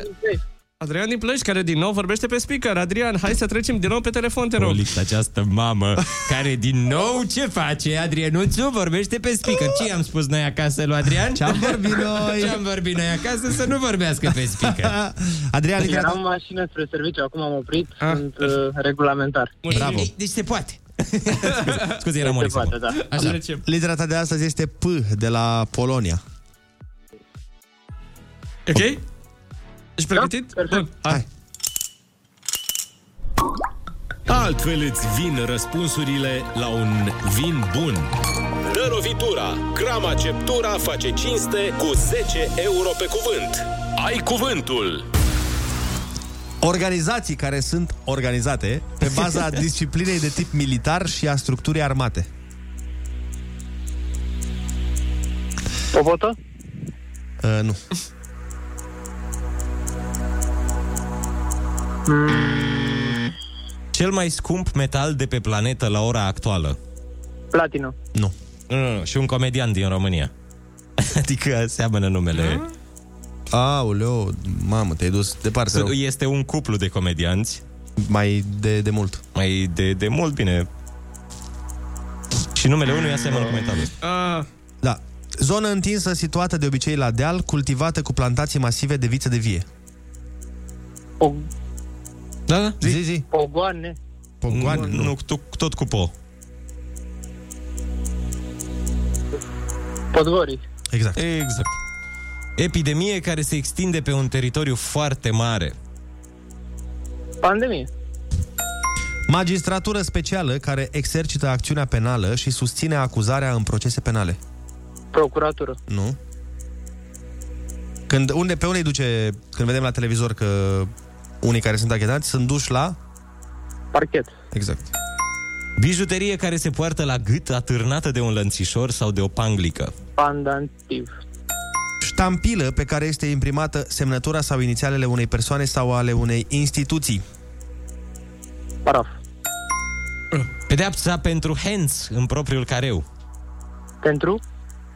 Adrian din Plăști, care din nou vorbește pe speaker. Adrian, hai să trecem din nou pe telefon, te rog. Olic, această mamă, care din nou ce face? Adrianuțu vorbește pe speaker. Ce am spus noi acasă lui Adrian? Ce-am vorbit noi? Ce-am vorbit noi acasă să nu vorbească pe speaker. Adrian, eram în mașină spre serviciu, acum am oprit, ah. sunt uh, regulamentar. Bravo. Deci, deci se poate. Scuze, eram Olic. Da. Așa. Litera ta de astăzi este P, de la Polonia. Ok? Ești pregătit? Da, hai. Altfel îți vin răspunsurile la un vin bun. Dă lovitura. Crama Ceptura face cinste cu zece euro pe cuvânt. Ai cuvântul. Organizații care sunt organizate pe baza disciplinei de tip militar și a structurii armate. O votă? Uh, nu. Cel mai scump metal de pe planetă la ora actuală? Platină. Nu. Nu, nu, nu. Și un comedian din România. Adică seamănă numele. Mm? Aoleo, mamă, te-ai dus departe. Este un cuplu de comedianți. Mai de, de mult. Mai de, de mult, bine. Și numele unui aseamănă cu metalul. Uh. Da. Zonă întinsă, situată de obicei la deal, cultivată cu plantații masive de viță de vie. O... Da, da, zi, zi, zi. Pogoane. Pogoane, nu, nu, tot cu po. Podgorii. Exact. Exact. Epidemie care se extinde pe un teritoriu foarte mare. Pandemie. Magistratură specială care exercită acțiunea penală și susține acuzarea în procese penale. Procuratură. Nu. Când unde pe unde îi duce, când vedem la televizor că unii care sunt achetați sunt duși la parchet. Exact. Bijuterie care se poartă la gât, atârnată de un lănțișor sau de o panglică. Pandantiv. Ștampilă pe care este imprimată semnătura sau inițialele unei persoane sau ale unei instituții. Paraf. Pedeapsa pentru hands în propriul careu. Pentru?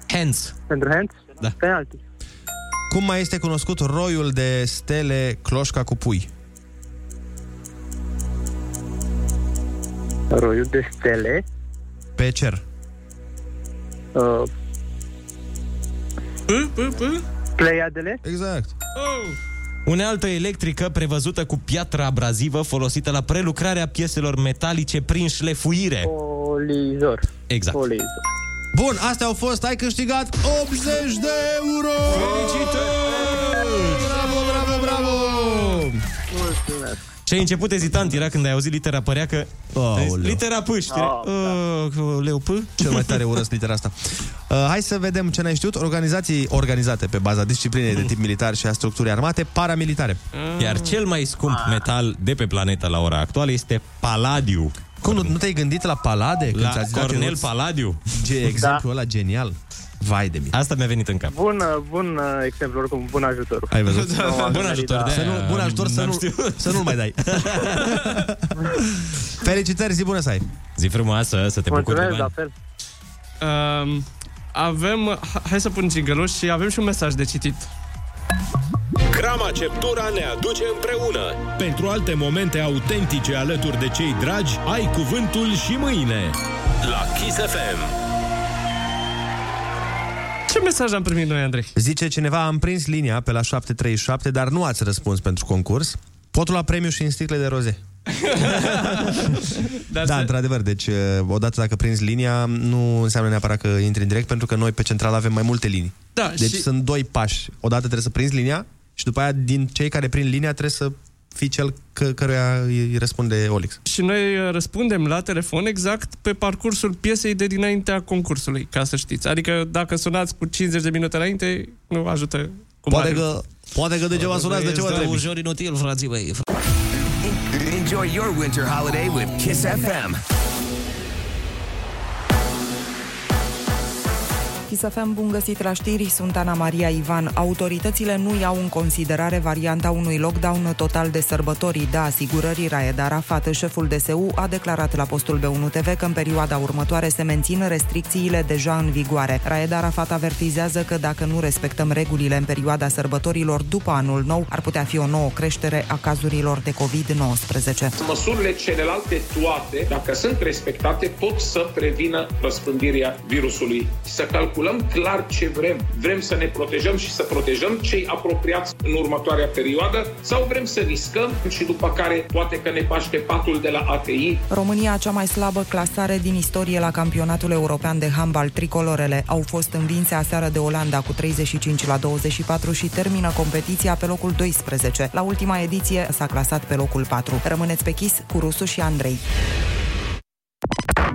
Hands. Pentru hands? Da. Penalti. Cum mai este cunoscut roiul de stele cloșca cu pui? Roiul de stele? Pe cer. Uh. Pleiadele? Exact. Oh. Unealtă electrică prevăzută cu piatră abrazivă folosită la prelucrarea pieselor metalice prin șlefuire. Polizor. Exact. Polizor. Bun, astea au fost, ai câștigat optzeci de euro! Felicitări! Bravo, bravo, bravo! Mulțumesc! Și ai început ezitant, era când ai auzit litera părea că... Oh, litera P, știi? Oh, da. uh, leu P? Cel mai tare urăsc litera asta. Uh, hai să vedem ce n-ai știut. Organizații organizate pe baza disciplinei de tip militar și a structurii armate paramilitare. Mm. Iar cel mai scump metal de pe planetă la ora actuală este paladiu. Cum, nu, nu te-ai gândit la palade? La Cornel Paladiu? Exemplu da. Ăla genial. Vai de mine. Asta mi-a venit în cap. Bun, bun exemplu, oricum, bun ajutor. Ai văzut? Da, da, bun ajutor, da. Să nu, bun ajutor să, nu, să nu-l mai dai. Felicitări, zi bună să ai. Zi frumoasă, să te bucuri de bani. La fel. Uh, avem, hai să pun cingăluș și avem și un mesaj de citit. Crama Ceptura ne aduce împreună. Pentru alte momente autentice alături de cei dragi, ai cuvântul și mâine. La Kiss F M. Ce mesaj am primit noi, Andrei? Zice cineva, am prins linia pe la șapte trei șapte, dar nu ați răspuns pentru concurs. Potul la premiu și în sticle de roze. Da, se... într-adevăr, deci odată dacă prinzi linia, nu înseamnă neapărat că intri în direct, pentru că noi pe central avem mai multe linii. Da, deci și... sunt doi pași. Odată trebuie să prinzi linia și după aia din cei care prind linia trebuie să fii cel că, căruia îi răspunde Olix. Și noi răspundem la telefon exact pe parcursul piesei de dinaintea concursului, ca să știți. Adică dacă sunați cu cincizeci de minute înainte, nu ajută. Cu poate, că, poate că degeaba sunați, de ceva trebuie. Ușor inutil, frații mei. Enjoy your winter holiday with Kiss F M. Kiss F M, bun găsit la știri, sunt Ana Maria Ivan. Autoritățile nu iau în considerare varianta unui lockdown total de sărbătorii, da asigurării Raed Arafat. Șeful D S U a declarat la postul B unu T V că în perioada următoare se mențin restricțiile deja în vigoare. Raed Arafat avertizează că dacă nu respectăm regulile în perioada sărbătorilor după anul nou, ar putea fi o nouă creștere a cazurilor de covid nouăsprezece. Măsurile celelalte toate, dacă sunt respectate, pot să prevină răspândirea virusului. Să calcul clar ce vrem. Vrem să ne protejăm și să protejăm cei apropiați în următoarea perioadă sau vrem să riscăm și după care poate că ne paște patul de la A T I. România, cea mai slabă clasare din istorie la campionatul european de handbal. Tricolorele au fost învinse aseară de Olanda cu treizeci și cinci la douăzeci și patru și termină competiția pe locul doisprezece. La ultima ediție s-a clasat pe locul patru. Rămâneți pe Kiss cu Rusu și Andrei.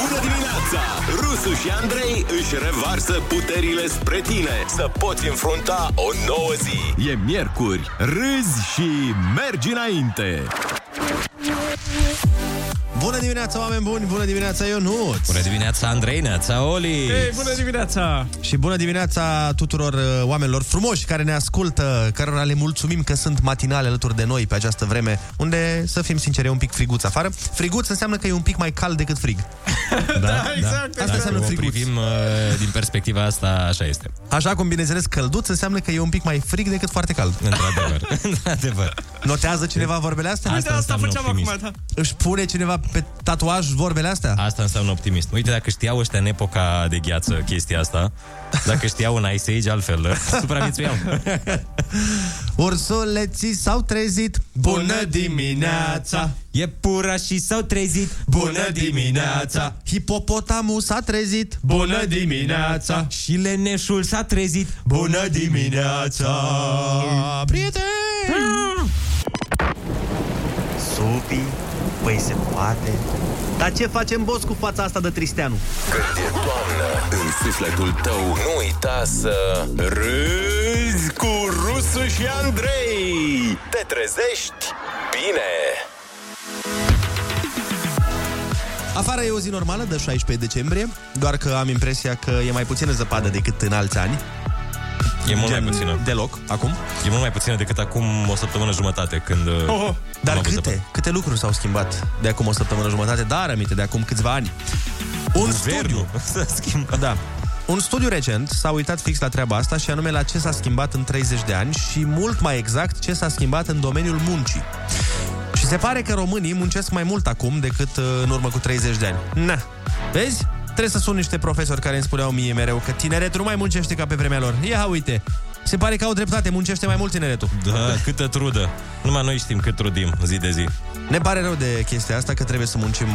Bună dimineața! Rusu și Andrei își revarsă puterile spre tine să poți înfrunta o nouă zi. E miercuri, râzi și mergi înainte! Bună dimineața, oameni buni! Bună dimineața, Ionuț! Bună dimineața, Andrei, neața, Olic! Hey, bună dimineața! Și bună dimineața tuturor uh, oamenilor frumoși care ne ascultă, cărora le mulțumim că sunt matinale alături de noi pe această vreme, unde, să fim sinceri, e un pic friguț afară. Friguț înseamnă că e un pic mai cald decât frig. Da, da, exact. Da. Asta înseamnă friguț. Privim, uh, din perspectiva asta, așa este. Așa cum, bineînțeles, călduț înseamnă că e un pic mai frig decât foarte cald. Într-adevăr. Într-adevăr. Notează cineva vorbele astea? Asta, asta făceam acum, da. Își pune cineva pe tatuaj vorbele astea? Asta înseamnă optimist. Uite, dacă știau ăștia în epoca de gheață chestia asta, dacă știau în Ice Age, altfel supraviețuiau. Ursuleții s-au trezit, bună dimineața! Iepurașii s-au trezit, bună dimineața! Hipopotamul s-a trezit, bună dimineața! Și leneșul s-a trezit, bună dimineața! Prieteni! Supi? Păi se poate. Dar ce facem, Bosch, cu fața asta de Tristeanu? Când e toamnă, în sufletul tău nu uita să râzi cu Rusu și Andrei. Te trezești bine. Afară e o zi normală de șaisprezece decembrie, doar că am impresia că e mai puțină zăpadă decât în alți ani. E mult mai puțină. Deloc, acum? E mult mai puțină decât acum o săptămână jumătate, când... Oh, oh. Dar câte, câte lucruri s-au schimbat de acum o săptămână jumătate, dar aminte, de acum câțiva ani. Un Guvernul studiu s-a schimbat. Da. Un studiu recent s-a uitat fix la treaba asta și anume la ce s-a schimbat în treizeci de ani și mult mai exact ce s-a schimbat în domeniul muncii. Și se pare că românii muncesc mai mult acum decât în urmă cu treizeci de ani. Na, vezi? Trebuie să sun niște profesori care îmi spuneau mie mereu că tineretul nu mai muncește ca pe vremea lor. Ia uite, se pare că au dreptate, muncește mai mult tineretul. Da, câtă trudă. Numai noi știm cât trudim zi de zi. Ne pare rău de chestia asta că trebuie să muncim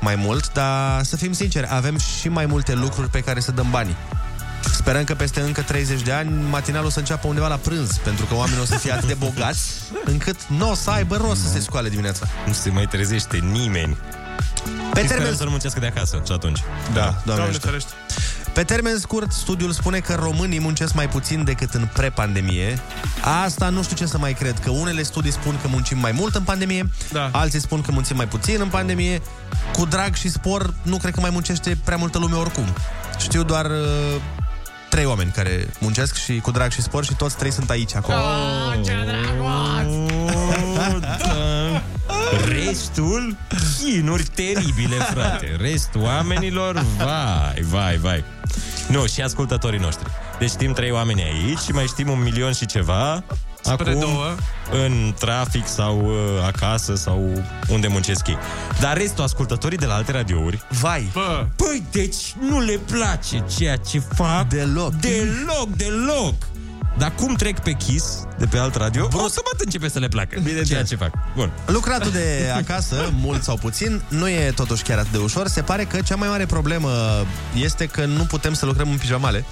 mai mult, dar să fim sinceri, avem și mai multe lucruri pe care să dăm banii. Sperăm că peste încă treizeci de ani matinalul o să înceapă undeva la prânz, pentru că oamenii o să fie atât de bogați încât nu o să aibă rost să se scoale dimineața. Nu se mai trezește nimeni. Pe și termen să nu muncească de acasă și atunci. Da, Doamne ferește. Pe termen scurt, studiul spune că românii muncesc mai puțin decât în pre-pandemie. Asta nu știu ce să mai cred, că unele studii spun că muncim mai mult în pandemie, da. Alții spun că muncim mai puțin în pandemie. Cu drag și spor, nu cred că mai muncește prea multă lume oricum. Știu doar uh, trei oameni care muncesc și cu drag și spor și toți trei sunt aici acum. Oh, ce dragoste! Restul? Chinuri teribile, frate. Restul oamenilor, vai, vai, vai. Nu, și ascultătorii noștri. Deci știm trei oameni aici și mai știm un milion și ceva spre acum două, în trafic sau acasă sau unde muncesc ei. Dar restul ascultătorii de la alte radiouri, vai, bă. Păi deci nu le place ceea ce fac. Deloc, deloc, deloc. Dar cum trec pe Kiss de pe alt radio, o să mă începe să le placă ceea ce fac. Bun. Lucratul de acasă, mult sau puțin, nu e totuși chiar atât de ușor. Se pare că cea mai mare problemă este că nu putem să lucrăm în pijamale.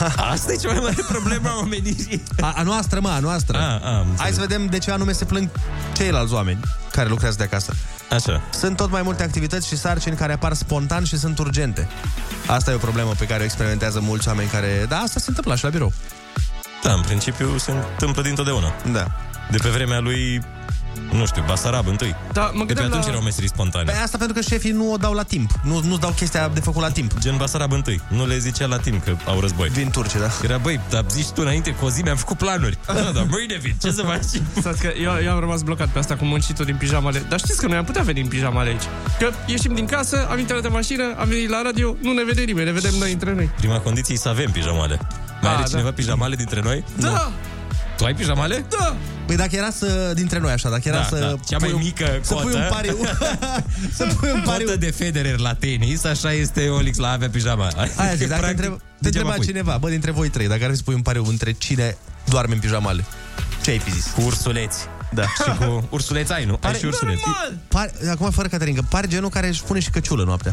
Da. Asta e cea mai mare problemă a omenirii. A, a noastră, mă, a noastră. A, a, hai să vedem de ce anume se plâng ceilalți oameni care lucrează de acasă. Așa. Sunt tot mai multe activități și sarcini care apar spontan și sunt urgente. Asta e o problemă pe care o experimentează mulți oameni care... Da, asta se întâmplă și la birou. Da, în principiu se întâmplă dintotdeauna. Da. De pe vremea lui, nu știu, Basarab întâi. Da, mă de pe atunci la... erau meserii spontane. Pe asta pentru că șefii nu o dau la timp. Nu, nu-ți dau chestia de făcut la timp. Gen Basarab întâi. Nu le zicea la timp că au război. Vin turce, da. Era, băi, dar zici tu înainte că o zi mi-am făcut planuri. Da, da, mâine vin, ce să faci? Stați că eu, eu am rămas blocat pe asta cu muncitul din pijamale. Dar știți că noi am putea veni în pijamale aici. Că ieșim din casă, am intrat în mașină, am venit la radio, nu ne vede nimeni, ne vedem noi între noi. Prima condiție e să avem pijamale. Mai are, da, cineva pijamale dintre noi? Da! Nu. Tu ai pijamale? Da! Păi dacă era să... dintre noi așa, dacă era da, să... Da. Cea mai mică cotă. Să pui un pariu. Să pui un pariu. Cotă de Federer la tenis, așa este Olix la avea pijama. Aia zic, dacă întreba, te întreba cineva, bă, dintre voi trei, dacă ar fi să pui un pariu între cine doarme în pijamale, ce ai fi zis? Cu ursuleți. Da, și cu ursuleț ai, nu? Pare, ai și ursuleț. Pare, acum fără Caterin, pare genul care își pune și căciulă noaptea.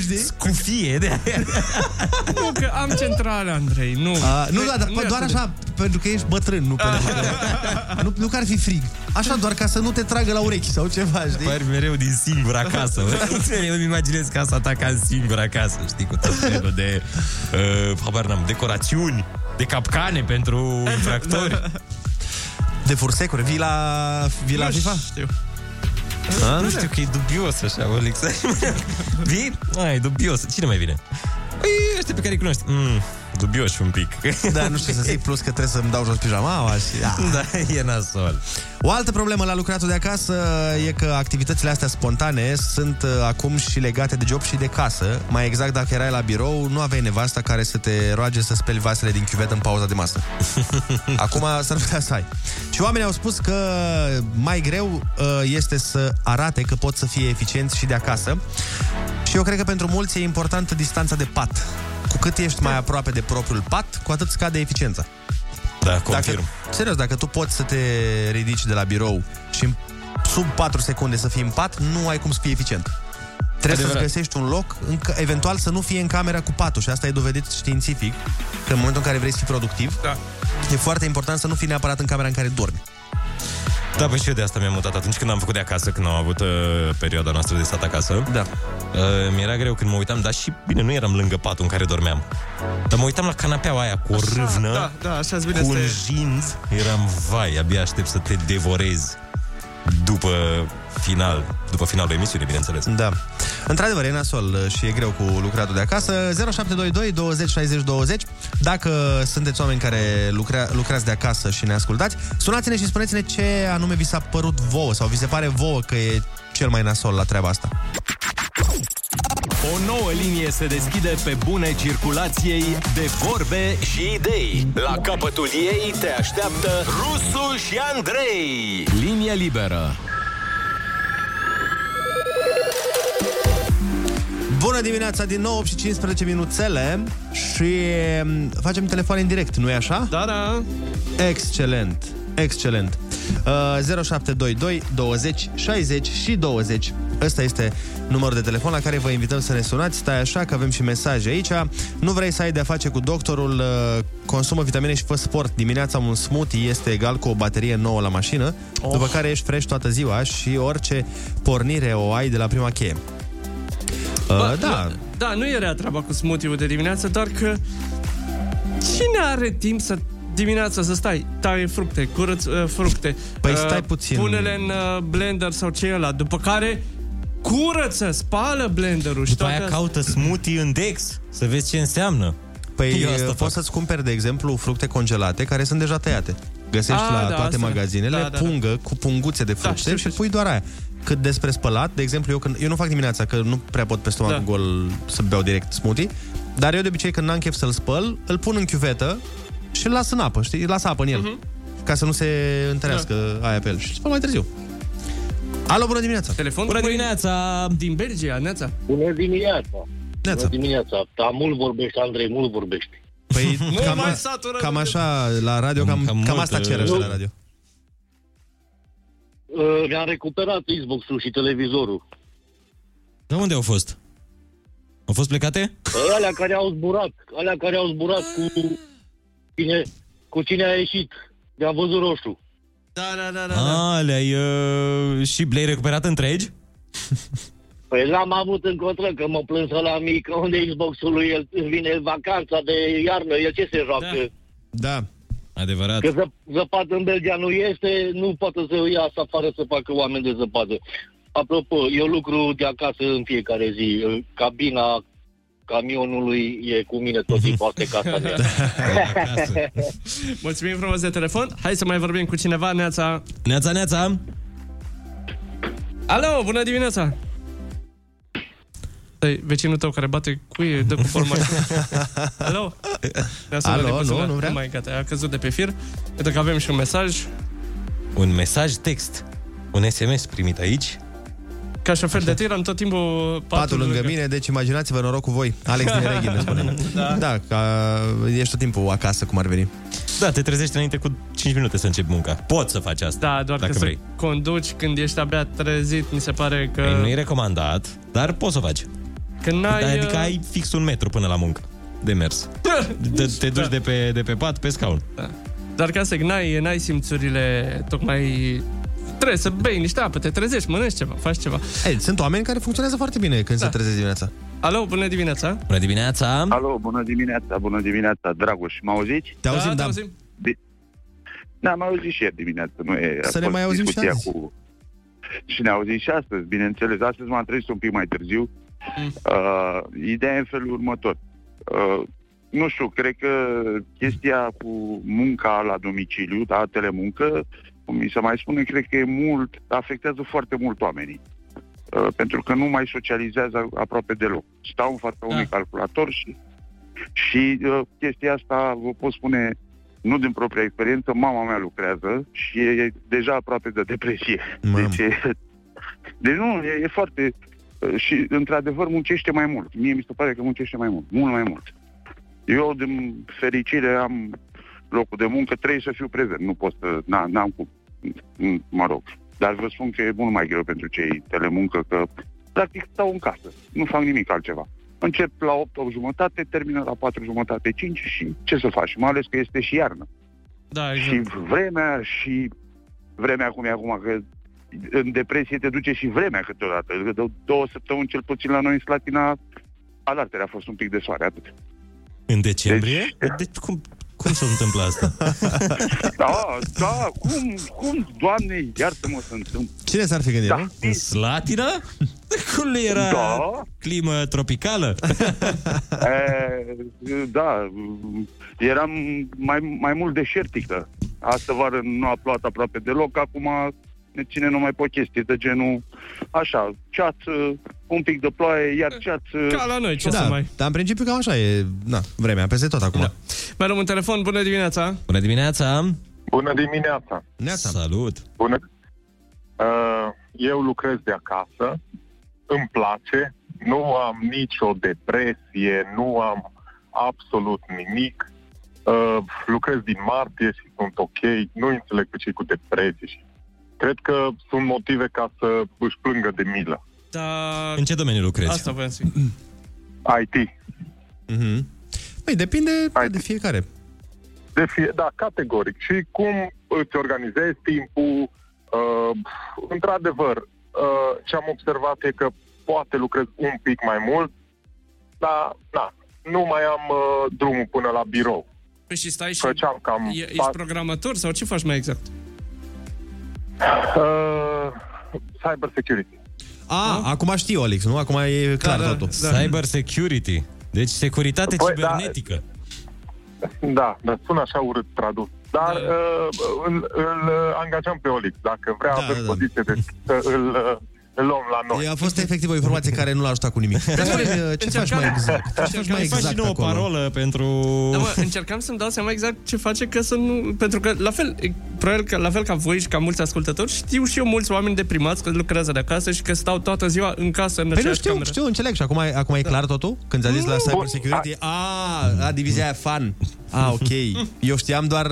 Știi? Scufie de aia. Nu, că am centrală, Andrei, nu. A, nu, da, nu doar așa, pentru că ești bătrân, nu pentru că... Nu, nu că ar fi frig. Așa, doar ca să nu te tragă la urechi sau ceva, știi? Păi mereu din singur acasă. Mereu îmi imaginez casa ta ca singur acasă, știi, cu tot felul de... Uh, habar n-am, decorațiuni, de capcane pentru infractori. De fursecuri, vii la, vii la FIFA? Știu. A, nu știu, că e dubios așa, Olic. Vii? Ai, e dubios. Cine mai vine? Păi, ăștia pe care îi cunoști. Mm, dubios un pic. Da, nu știu să zic, plus că trebuie să-mi dau jos pijamaua și... Da, da, e nasol. O altă problemă la lucratul de acasă e că activitățile astea spontane sunt acum și legate de job și de casă. Mai exact, dacă erai la birou, nu aveai nevasta care să te roage să speli vasele din chiuvetă în pauza de masă. Acum s-ar putea să ai. Și oamenii au spus că mai greu este să arate că pot să fie eficienți și de acasă. Și eu cred că pentru mulți e importantă distanța de pat. Cu cât ești mai aproape de propriul pat, cu atât scade eficiența. Da, confirm. Dacă, serios, dacă tu poți să te ridici de la birou și sub patru secunde să fii în pat, nu ai cum să fii eficient. Trebuie Adevărat. Să-ți găsești un loc, eventual să nu fie în camera cu patul. Și asta e dovedit științific, că în momentul în care vrei să fii productiv, da. E foarte important să nu fii neapărat în camera în care dormi. Da, păi și eu de asta mi-am mutat atunci când am făcut de acasă, când am avut uh, perioada noastră de stat acasă. Da. Uh, mi-era greu când mă uitam, dar și bine, nu eram lângă patul în care dormeam. Dar mă uitam la canapeaua aia cu o așa, râvnă, da, da, așa cu un jeans. Eram, vai, abia aștept să te devorezi după final, după finalul emisiunii, bineînțeles. Da. Într-adevăr, e nasol și e greu cu lucratul de acasă. Zero șapte doi doi douăzeci șaizeci douăzeci. Dacă sunteți oameni care lucra, lucrați de acasă și ne ascultați, sunați-ne și spuneți-ne ce anume vi s-a părut vouă sau vi se pare vouă că e cel mai nasol la treaba asta. O nouă linie se deschide pe bune circulației de vorbe și idei. La capătul ei te așteaptă Rusu și Andrei. Linie liberă. Bună dimineața, din nou, opt și cincisprezece minuțele și facem telefon în direct, nu-i așa? Da, da. Excelent, excelent. Uh, zero șapte doi doi douăzeci șaizeci și douăzeci. Ăsta este numărul de telefon la care vă invităm să ne sunați. Stai așa că avem și mesaje aici. Nu vrei să ai de-a face cu doctorul? Uh, consumă vitamine și fă sport. Dimineața un smoothie este egal cu o baterie nouă la mașină, oh. După care ești fresh toată ziua și orice pornire o ai de la prima cheie. Bă, da. Da, da, nu era treaba cu smoothie-ul de dimineață, doar că cine are timp să dimineața să stai, taie fructe, curăți uh, fructe, păi stai uh, puțin. Pune-le în uh, blender sau ce ăla, după care curăță, spală blenderul. După aia asta... caută smoothie în Dex, să vezi ce înseamnă. Păi poți fac. Să-ți cumperi, de exemplu, fructe congelate care sunt deja tăiate. Găsești A, la da, toate magazinele, da, da, pungă da. Cu punguțe de fructe, da, și pui doar aia. Cât despre spălat, de exemplu, eu, când, eu nu fac dimineața, că nu prea pot pe stomacul da. Gol să beau direct smoothie, dar eu de obicei când n-am chef să-l spăl, îl pun în chiuvetă și îl las în apă, știi? Îl las apă în el, uh-huh. Ca să nu se întărească da. Aia pe el. Și spăl mai târziu. Alo, bună dimineața! Telefon, bună dimineața! Din Belgia, Neața! Bună dimineața! Neața. Bună dimineața! Da, mult vorbești, Andrei, mult vorbești. Păi, cam, a, cam așa la radio, cam, cam, cam asta cer așa la radio. Uh, mi-am recuperat Xbox-ul și televizorul. Da, unde au fost? Au fost plecate? Păi, alea care au zburat, alea care au zburat cu cine, cu cine a ieșit, de-a văzut roșu. Da, da, da, da. da. A, le-ai, uh, și le-ai recuperat întregi? Păi l-am avut în contră, că mă plâns la mic, unde Xbox-ul lui, el vine vacanța de iarnă, el ce se joacă? Da. da. Adevărat. Că zăpadă în Belgia nu este, nu poate să ia asta afară să facă oameni de zăpadă. Apropo, eu lucru de acasă în fiecare zi. Cabina camionului e cu mine tot timpul, asta e casa mea. Mulțumim frumos de telefon. Hai să mai vorbim cu cineva. Neața. Neața, Neața. Alo, bună dimineața. Stai, vecinul tău care bate cuie, dă cu forma. Alo? Alo, nu, nu vrea? Mai, gata, a căzut de pe fir. Pentru că avem și un mesaj. Un mesaj text. Un S M S primit aici. ca șofer de tir am tot timpul patul lângă, lângă mine, deci imaginați-vă norocul voi. Alex din Reghin ne spune. Da, da ca, ești tot timpul acasă, cum ar veni. Da, te trezești înainte cu cinci minute să începi munca. Poți să faci asta. Da, doar dacă că vrei. Să conduci când ești abia trezit, mi se pare că... Ei, nu-i recomandat, dar poți să faci. Când ai... Adică ai fix un metru până la muncă de mers. Te, te duci da. de, pe, de pe pat, pe scaun. Da. Dar ca să n-ai, n-ai simțurile tocmai... Trebuie să bei niște apă, te trezești, mănânci ceva, faci ceva. Ei, sunt oameni care funcționează foarte bine când da. se trezesc dimineața. Alo, bună dimineața. Bună dimineața. Alo, bună dimineața, bună dimineața, Dragoș, mă auziți? Te auzim, da. Te auzim. De... Da, m-am auzit și ieri dimineața. Nu e, să ne mai auzim și astăzi. Cu... Și ne auzim și astăzi, bineînțeles. Astăzi m-am trezit un pic mai târziu. Mm. Uh, ideea e în felul următor. Uh, nu știu, cred că chestia cu munca la domiciliu, da, telemuncă, mi se mai spune, cred că e mult, afectează foarte mult oamenii. Uh, pentru că nu mai socializează aproape deloc. Stau în fața unui da. calculator și, și uh, chestia asta, vă pot spune, nu din propria experiență, mama mea lucrează și e deja aproape de depresie. Deci, e, deci nu, e, e foarte... Uh, și, într-adevăr, muncește mai mult. Mie mi se pare că muncește mai mult, mult mai mult. Eu, din fericire, am locul de muncă, trebuie să fiu prezent. Nu pot să... Na, n-am cum... Mă rog. Dar vă spun că e mult mai greu pentru cei telemuncă, că practic stau în casă. Nu fac nimic altceva. Încep la opt, opt jumătate, termină la patru jumătate, cinci și ce să faci? Mai ales că este și iarnă. Da, exact. Și vremea și... Vremea cum e acum, că în depresie te duce și vremea câteodată. De două săptămâni, cel puțin la noi în Slatina, alaltăieri a fost un pic de soare, atât. În decembrie? Deci, deci cum... Cum se întâmplă asta? Da, da, cum, cum, Doamne, iartă-mă să întâmplă. Cine s-ar fi gândit? Da. În Slatina? Cum era da. climă tropicală? E, da, eram mai, mai mult deșertică. Astă vară nu a plouat aproape deloc, acum ne ține numai pe chestii de genul, așa, ceață, un pic de ploaie, iar ceață... Ca la noi, ce da, să mai... Dar în principiu cam așa e, na, vremea peste tot acum. Da. Mai luăm un telefon, bună dimineața! Bună dimineața! Bună dimineața! Neața. Salut! Bună! Eu lucrez de acasă, îmi place, nu am nicio depresie, nu am absolut nimic, lucrez din martie și sunt ok, nu înțeleg pe ce-i cu depresie și... Cred că sunt motive ca să își plângă de milă. Dar... În ce domeniu lucrezi? Asta voiam să zic. I T. Mm-hmm. Păi, depinde I T. De fiecare. De fie... Da, categoric. Și cum îți organizezi timpul. Uh, într-adevăr, uh, ce am observat e că poate lucrez un pic mai mult, dar na, nu mai am uh, drumul până la birou. Păi și stai și... Cam e, ești pat... programator sau ce faci mai exact? Uh, cyber security. Ah, da? Acum știi, Olic, nu? Acum e clar da, totul. Da, da. Cyber security. Deci securitate păi, cibernetică. Da, da, dar sună așa urât tradus. Dar da. uh, îl, îl angajăm pe Olic. Dacă vrea, da, aveți da, poziție da. de să îl, îl luăm la noi. A fost efectiv o informație care nu l-a ajutat cu nimic. Dar ce faci mai exact? Ce faci mai exact? Faci și nouă parolă pentru... Da, mă, încercam să-mi dau seama exact ce face că să nu... Pentru că, la fel, probabil că, la fel ca voi și ca mulți ascultători, știu și eu mulți oameni deprimați că lucrează de acasă și că stau toată ziua în casă, în păi aceeași cameră. Păi nu știu, știu, înțeleg. Și acum, acum e clar totul? Când ți-a zis la cyber security, a, a, divizia aia fan. A, ok. Eu știam doar...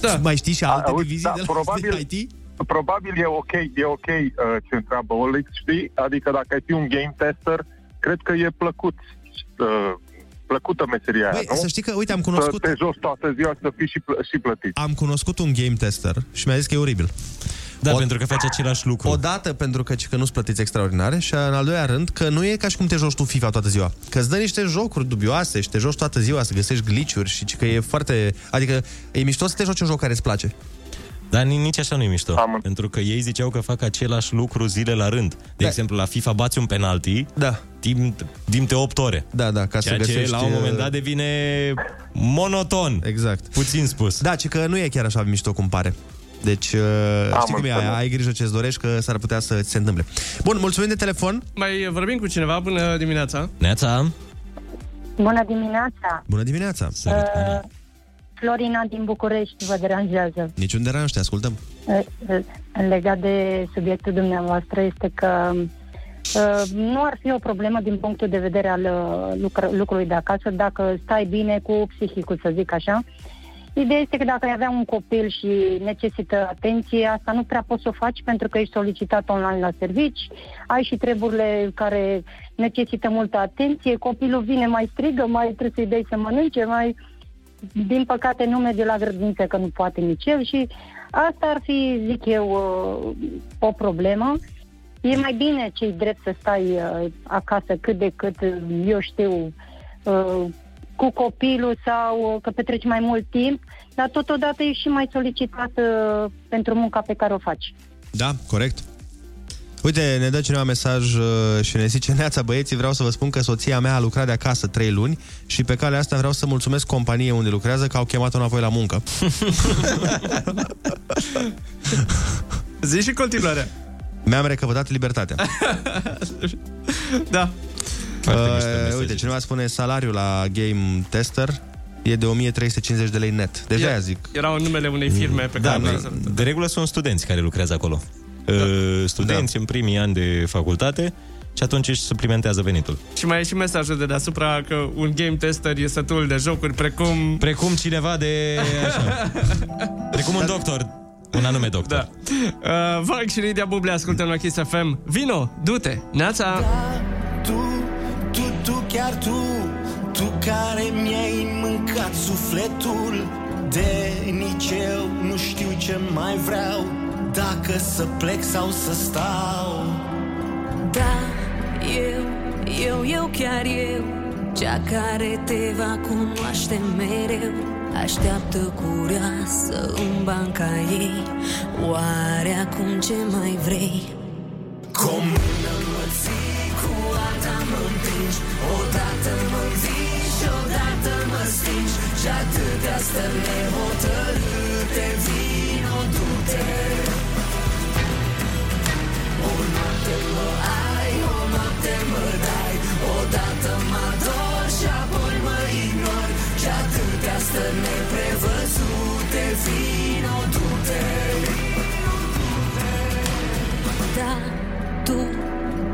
Da. Mai știi și alte divizii de la I T? Probabil e ok, e ok uh, ce întreabă Olex, știi? Adică dacă ai fi un game tester, cred că e plăcut, uh, plăcută meseria aia, nu? Să știi că, uite, am cunoscut... Să te joci toată ziua și să fii și, pl- și plătit. Am cunoscut un game tester și mi-a zis că e oribil. Da, o... pentru că face același lucru. Odată pentru că, că nu-ți plătiți extraordinare și în al doilea rând că nu e ca și cum te joci tu FIFA toată ziua. Că îți dă niște jocuri dubioase și te joci toată ziua să găsești glitch-uri și că e foarte... Adică e mișto să te joci un joc care îți place. Dar nici așa nu-i mișto. Am. Pentru că ei ziceau că fac același lucru zile la rând. De da. exemplu, la FIFA bați un penalty da. timp, timp de opt ore. Da, da, ca ceea să găsești... Ceea ce la un moment dat devine monoton. Exact. Puțin spus. Da, ci că nu e chiar așa mișto cum pare. Deci, Am știi cum e aia, ai grijă ce-ți dorești, că s-ar putea să ți se întâmple. Bun, mulțumim de telefon. Mai vorbim cu cineva. Bună dimineața. Neața. Bună dimineața. Bună dimineața. Salut, uh... Florina din București vă deranjează. Niciun deranj, te ascultăm. Legat de subiectul dumneavoastră este că nu ar fi o problemă din punctul de vedere al lucrului de acasă dacă stai bine cu psihicul, să zic așa. Ideea este că dacă ai avea un copil și necesită atenție, asta nu prea poți să o faci pentru că ești solicitat online la servici, ai și treburile care necesită multă atenție, copilul vine, mai strigă, mai trebuie să-i dai să mănânce, mai... Din păcate nu merge la grădință că nu poate nici el și asta ar fi, zic eu, o problemă. E mai bine ce-i drept să stai acasă cât de cât, eu știu, cu copilul sau că petreci mai mult timp, dar totodată ești și mai solicitat pentru munca pe care o faci. Da, corect. Uite, ne dă cineva mesaj și ne zice: neața băieții, vreau să vă spun că soția mea a lucrat de acasă trei luni și pe calea asta vreau să mulțumesc companiei unde lucrează că au chemat-o înapoi la muncă. Zici și continuarea. Mi-am recăpătat libertatea. Da. Uh, uite, cineva spune salariul la Game Tester e de o mie trei sute cincizeci de lei net. Deja aia zic. Erau numele unei firme pe da, care... Da, de, de regulă sunt studenți care lucrează acolo. Da. Uh, studenți da. În primii ani de facultate și atunci își suplimentează venitul. Și mai e și mesajul de deasupra că un game tester e sătul de jocuri precum... Precum cineva de... Așa. Precum un doctor. Un anume doctor. Da. Uh, Vag și Lidia Buble, ascultăm la Kiss F M. Vino, du-te, neața! Chiar tu, tu care mi-ai mâncat sufletul de nici eu nu știu ce mai vreau, dacă să plec sau să stau. Da, eu, eu, eu, chiar eu, cea care te va cunoaște mereu, așteaptă curioasă în banca ei. Oare acum ce mai vrei? Comună-mă ții cu alta mă împingi, odată mă înzingi și odată mă stingi, și atâtea stele hotărâte, vino, du-te. O noapte mă ai, o noapte mă dai, odată mă ador și apoi mă ignori, și atâtea stele neprevăzute, vino, du-te. Da, tu,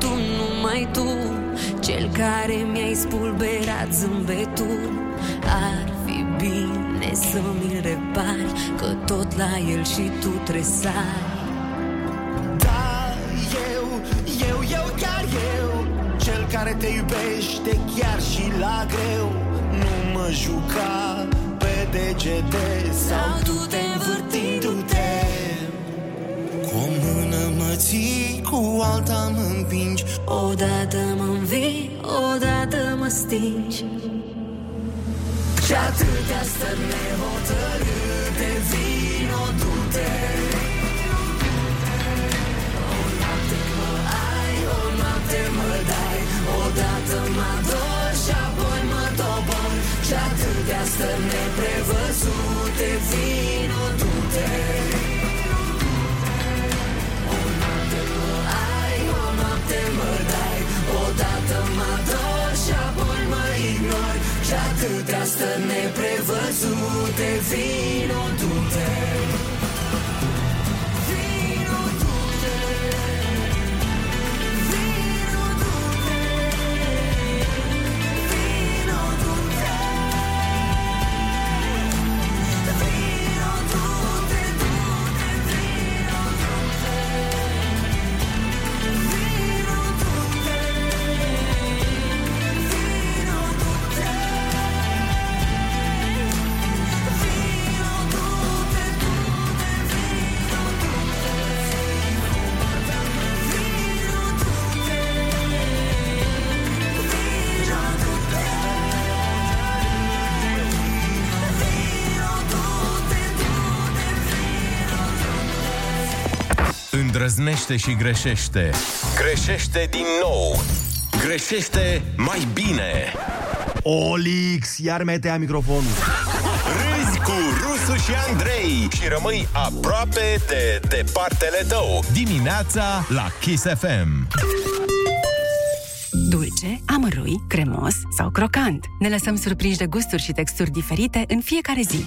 tu, numai tu, cel care mi-ai spulberat zâmbetul, ar fi bine să mi-l repari, că tot la el și tu trebuie să ai. Da, eu, eu, eu, chiar eu, cel care te iubește chiar și la greu, nu mă juca pe degete sau tu te învârtindu-te. Cu o mână mă ții, cu alta mă împingi, odată mă învii, odată mă stingi, și atâtea stări nehotărâte, vino, du-te. O noapte mă ai, o noapte mă dai, odată mă adori și apoi mă dobor, și atâtea stări neprevăzute, vino, du-te. Mă dai, odată mă ador și apoi mă ignori, și atâtea stări neprevăzute, vino, du-te. Vino, du-te. Vino, du-te. Vino, du-te. Vino, du-te, du-te, vino, du-te. Îndrăznește și greșește. Greșește din nou. Greșește mai bine. Olix, iar metea microfonul. Râzi cu Rusu și Andrei și rămâi aproape de departele tău. Dimineața la Kiss F M. Dulce. dulce, amărui, cremos sau crocant. Ne lăsăm surprinși de gusturi și texturi diferite în fiecare zi.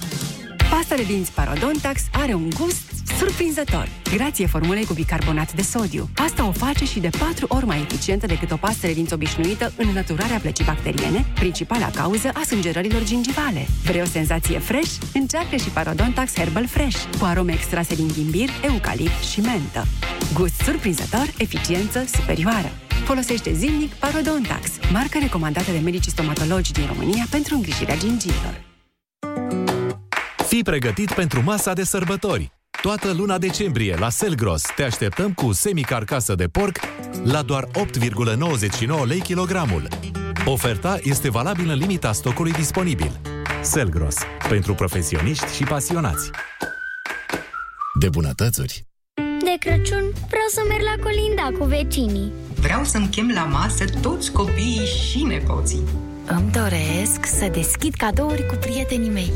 Pasta de dinți Parodontax are un gust surprinzător, grație formulei cu bicarbonat de sodiu. Asta o face și de patru ori mai eficientă decât o pastă de dinți obișnuită în înlăturarea plăcii bacteriene, principala cauză a sângerărilor gingivale. Vrei o senzație fresh? Încearcă și Parodontax Herbal Fresh, cu arome extrase din ghimbir, eucalipt și mentă. Gust surprinzător, eficiență superioară. Folosește zilnic Parodontax, marca recomandată de medicii stomatologi din România pentru îngrijirea gingivilor. Fii pregătit pentru masa de sărbători! Toată luna decembrie la Selgros te așteptăm cu semicarcasă de porc la doar opt virgulă nouăzeci și nouă lei kilogramul. Oferta este valabilă în limita stocului disponibil. Selgros, pentru profesioniști și pasionați. De bunătățuri! De Crăciun vreau să merg la colinda cu vecinii. Vreau să-mi chem la masă toți copiii și nepoții. Îmi doresc să deschid cadouri cu prietenii mei.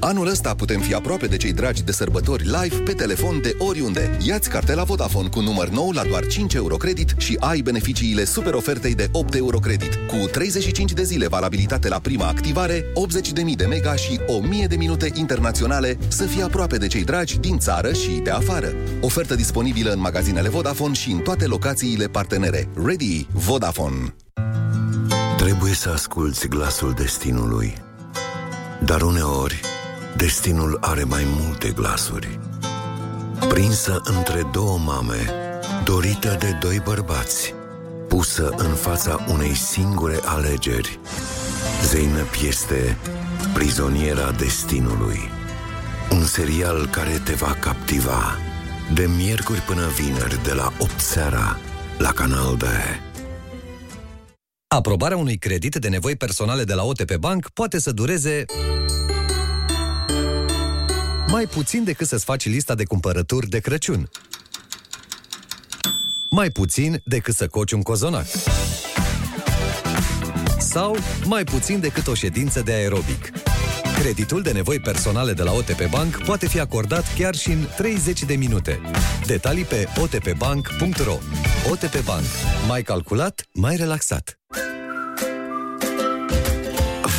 Anul ăsta putem fi aproape de cei dragi de sărbători live pe telefon de oriunde. Ia-ți cartela Vodafone cu număr nou la doar cinci euro credit și ai beneficiile super ofertei de opt euro credit. Cu treizeci și cinci de zile valabilitate la prima activare, optzeci de mii de mega și o mie de minute internaționale să fii aproape de cei dragi din țară și de afară. Ofertă disponibilă în magazinele Vodafone și în toate locațiile partenere. Ready Vodafone! Trebuie să asculți glasul destinului, dar uneori destinul are mai multe glasuri. Prinsă între două mame, dorită de doi bărbați, pusă în fața unei singure alegeri, Zeynep este prizoniera destinului. Un serial care te va captiva. De miercuri până vineri, de la opt seara, la Canal B. Aprobarea unui credit de nevoi personale de la O T P Bank poate să dureze mai puțin decât să-ți faci lista de cumpărături de Crăciun, mai puțin decât să coci un cozonac sau mai puțin decât o ședință de aerobic. Creditul de nevoi personale de la O T P Bank poate fi acordat chiar și în treizeci de minute. Detalii pe o t p bank punct r o. O T P Bank. Mai calculat, mai relaxat.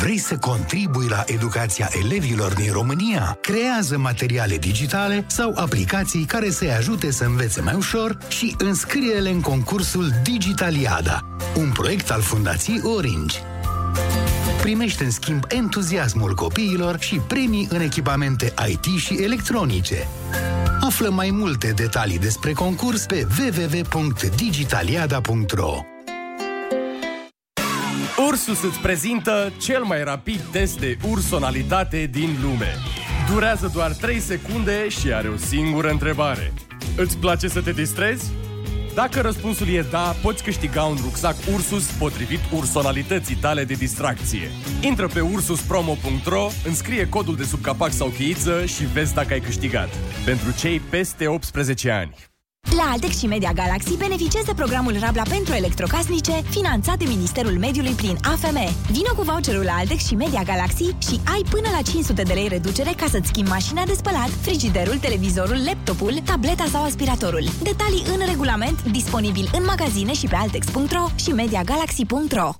Vrei să contribui la educația elevilor din România? Creează materiale digitale sau aplicații care să-i ajute să învețe mai ușor și înscrie-le în concursul Digitaliada, un proiect al Fundației Orange. Primește în schimb entuziasmul copiilor și premii în echipamente I T și electronice. Află mai multe detalii despre concurs pe w w w punct digitaliada punct r o. Ursus îți prezintă cel mai rapid test de ursonalitate din lume. Durează doar trei secunde și are o singură întrebare. Îți place să te distrezi? Dacă răspunsul e da, poți câștiga un rucsac Ursus potrivit ursonalității tale de distracție. Intră pe ursus promo punct r o, înscrie codul de sub capac sau cheiță și vezi dacă ai câștigat. Pentru cei peste optsprezece ani. La Altex și Media Galaxy beneficiază de programul Rabla pentru electrocasnice, finanțat de Ministerul Mediului prin A F M. Vino cu voucherul la Altex și Media Galaxy și ai până la cinci sute de lei reducere ca să-ți schimbi mașina de spălat, frigiderul, televizorul, laptopul, tableta sau aspiratorul. Detalii în regulament, disponibil în magazine și pe altex punct r o și media galaxy punct r o.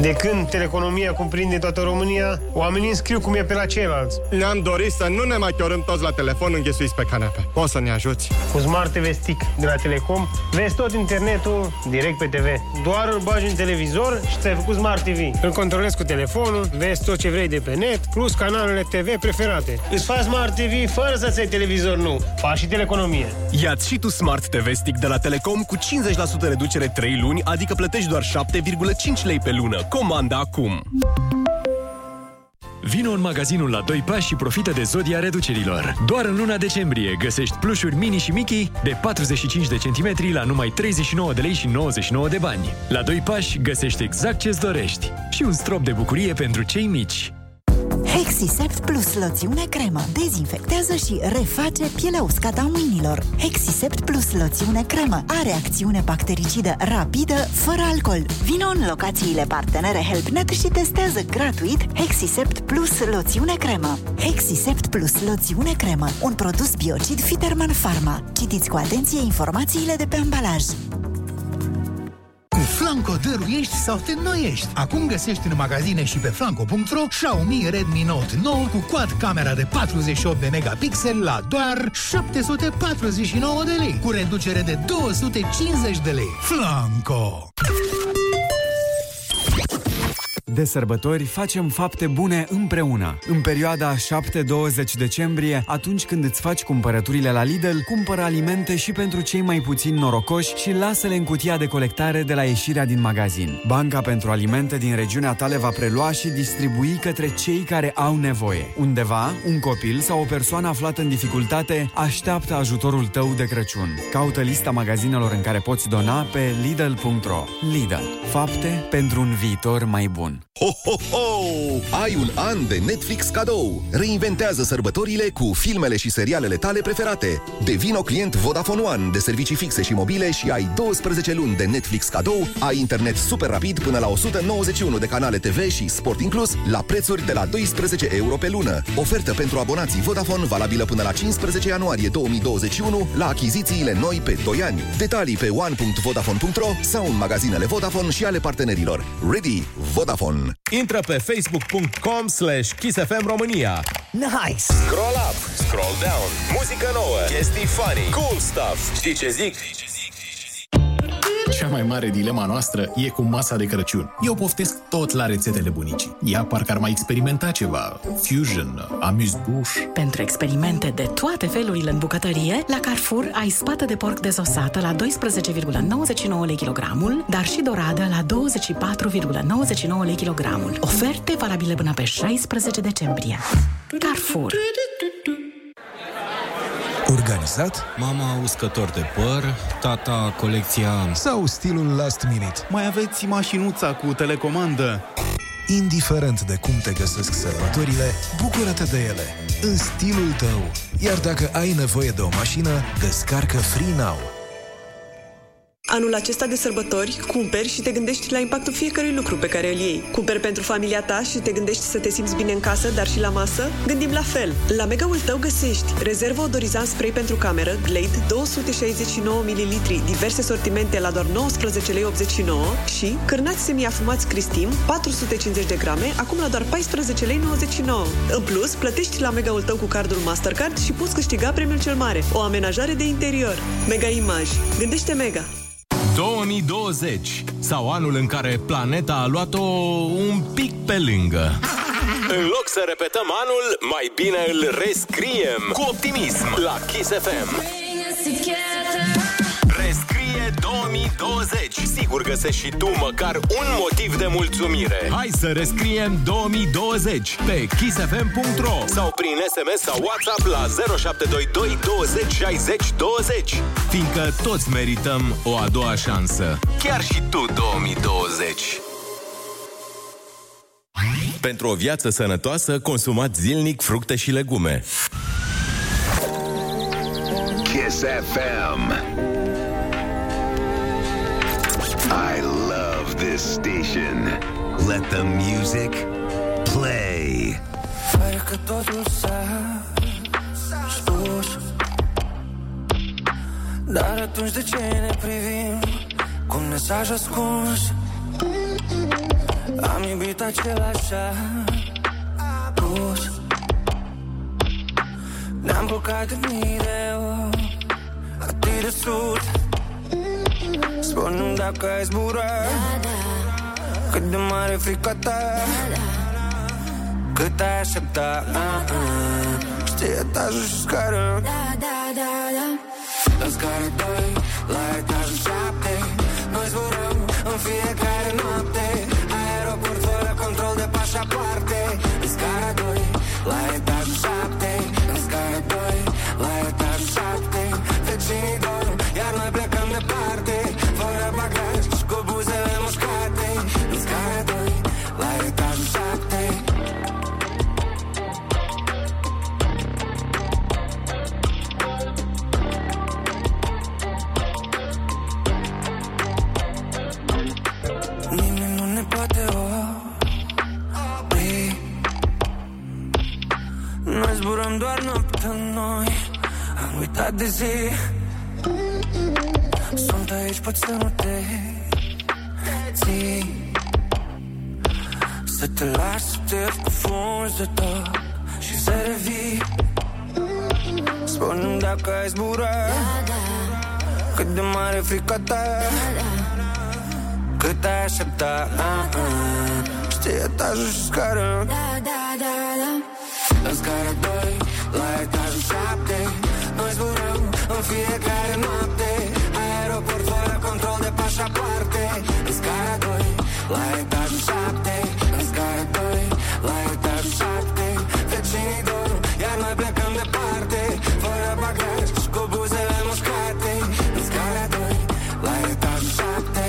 De când teleconomia cuprinde toată România, oamenii înscriu cum e pe la ceilalți. Ne-am dorit să nu ne mai chiorâm toți la telefon înghesuiți pe canapea. Poți să ne ajuți? Cu Smart T V Stick de la Telecom vezi tot internetul direct pe T V. Doar îl bagi în televizor și ți-ai făcut Smart T V. Îl controlezi cu telefonul, vezi tot ce vrei de pe net, plus canalele T V preferate. Îți faci Smart T V fără să-ți iei televizor nou. Faci și teleconomie. Ia-ți și tu Smart T V Stick de la Telecom cu cincizeci la sută reducere trei luni, adică plătești doar șapte virgulă cinci lei pe lună. Comanda acum! Vino în magazinul la doi pași și profită de zodia reducerilor. Doar în luna decembrie găsești plușuri mini și Mickey de patruzeci și cinci de centimetri la numai treizeci și nouă de lei și nouăzeci și nouă de bani. La doi pași găsești exact ce-ți dorești și un strop de bucurie pentru cei mici. Hexisept Plus loțiune cremă dezinfectează și reface pielea uscată a mâinilor. Hexisept Plus loțiune cremă are acțiune bactericidă rapidă, fără alcool. Vino în locațiile partenere HelpNet și testează gratuit Hexisept Plus loțiune cremă. Hexisept Plus loțiune cremă, un produs biocid Fiterman Pharma. Citiți cu atenție informațiile de pe ambalaj. Flanco, dăruiești sau te noiești. Acum găsești în magazine și pe flanco punct ro Xiaomi Redmi Note nouă cu quad camera de patruzeci și opt de megapixeli la doar șapte sute patruzeci și nouă de lei, cu reducere de două sute cincizeci de lei. Flanco! De sărbători facem fapte bune împreună. În perioada șapte douăzeci decembrie, atunci când îți faci cumpărăturile la Lidl, cumpără alimente și pentru cei mai puțin norocoși și lasă-le în cutia de colectare de la ieșirea din magazin. Banca pentru alimente din regiunea tale va prelua și distribui către cei care au nevoie. Undeva, un copil sau o persoană aflată în dificultate așteaptă ajutorul tău de Crăciun. Caută lista magazinelor în care poți dona pe lidl punct ro. Lidl. Fapte pentru un viitor mai bun. Ho, ho, ho! Ai un an de Netflix cadou! Reinventează sărbătorile cu filmele și serialele tale preferate. Devino client Vodafone One de servicii fixe și mobile și ai douăsprezece luni de Netflix cadou, ai internet super rapid până la o sută nouăzeci și unu de canale te ve și sport inclus la prețuri de la doisprezece euro pe lună. Ofertă pentru abonații Vodafone valabilă până la cincisprezece ianuarie două mii douăzeci și unu la achizițiile noi pe doi ani. Detalii pe one punct vodafone punct ro sau în magazinele Vodafone și ale partenerilor. Ready! Vodafone! Intră pe facebook punct com slash kiss f m România. Nice! Scroll up, scroll down. Muzică nouă, chestii funny, cool stuff. Știi ce zic? Cea mai mare dilema noastră e cu masa de Crăciun. Eu poftesc tot la rețetele bunicii. Ea parcă ar mai experimenta ceva. Fusion, amuse-bouche. Pentru experimente de toate felurile în bucătărie, la Carrefour ai spată de porc dezosată la doisprezece virgulă nouăzeci și nouă lei kilogramul, dar și doradă la douăzeci și patru virgulă nouăzeci și nouă lei kilogramul. Oferte valabile până pe șaisprezece decembrie. Carrefour. Organizat? Mama uscător de păr, tata colecția sau stilul last minute. Mai aveți mașinuța cu telecomandă. Indiferent de cum te găsesc sărbătorile, bucură-te de ele în stilul tău. Iar dacă ai nevoie de o mașină, descarcă Free Now. Anul acesta de sărbători, cumperi și te gândești la impactul fiecărui lucru pe care îl iei. Cumperi pentru familia ta și te gândești să te simți bine în casă, dar și la masă? Gândim la fel. La Mega-ul tău găsești rezervă odorizant spray pentru cameră, Glade, două sute șaizeci și nouă de mililitri, diverse sortimente la doar nouăsprezece virgulă optzeci și nouă lei și cârnați semiafumați Cristim, patru sute cincizeci de grame, acum la doar paisprezece virgulă nouăzeci și nouă lei. În plus, plătești la Mega-ul tău cu cardul Mastercard și poți câștiga premiul cel mare, o amenajare de interior. Mega Image. Gândește Mega! două mii douăzeci sau anul în care planeta a luat-o un pic pe lângă. În loc să repetăm anul, mai bine îl rescriem cu optimism la Kiss F M. Rescrie două mii douăzeci. Sigur găsești și tu măcar un motiv de mulțumire. Hai să rescriem două mii douăzeci pe kiss f m punct ro sau prin S M S sau WhatsApp la zero șapte doi doi douăzeci șaizeci douăzeci. Fiindcă toți merităm o a doua șansă. Chiar și tu două mii douăzeci. Pentru o viață sănătoasă, consumați zilnic fructe și legume. Kiss F M. I love this station. Let the music play. Fără că totul s-a spus, dar atunci de ce ne privim cu un mesaj ascuns? Am iubit același apus. Ne-am blocat de mii de ori, atât de sus. Spune-mi dacă ai zburat, da, da. Cât de mare frica ta, da, da. Cât ai așteptat, da, da. Știi etajul și scară, da, da, da, da. În scară doi, la etajul șapte, noi zburăm în fiecare noapte. Aeroport fără control de pașapoarte. În scară doi, la etajul șapte. În scară doi, la etajul șapte. Vecinii dorm, iar noi plecăm departe. Zburăm doar noaptea noi, am uitat de zi. Sunt aici, pot să nu te zi. Să te lași să te confunzi de tot și să revii. Spune-mi dacă ai zburat, cât de mare frica ta, cât ai așteptat. Știi etajul și scara, în scara doi, la etajul șapte. Noi zburăm în fiecare noapte, aeroport fără control de pașapoarte. În scara doi, la etajul șapte. În scara doi, la etajul șapte. Vecinii dorm, iar noi plecăm departe, fără bagaj și cu buzele mușcate. În scara doi, la etajul șapte.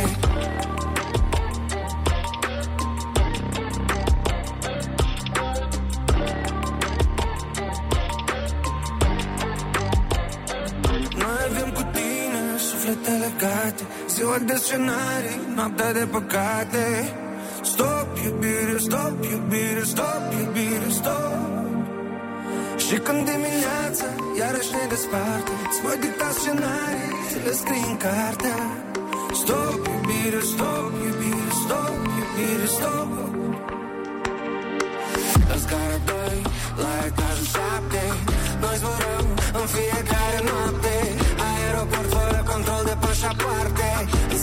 Legate, ziua de scenarii, noaptea de păcate. Stop iubire, stop iubire, stop iubire, stop. Și când dimineața iarăși ne desparte, îți voi dicta scenarii, le scrii în cartea. Stop iubire, stop iubire, stop iubire, stop. În scara doi, la etajul șapte, noi zburăm în fiecare noapte, aeroport fără control de pașapoarte. În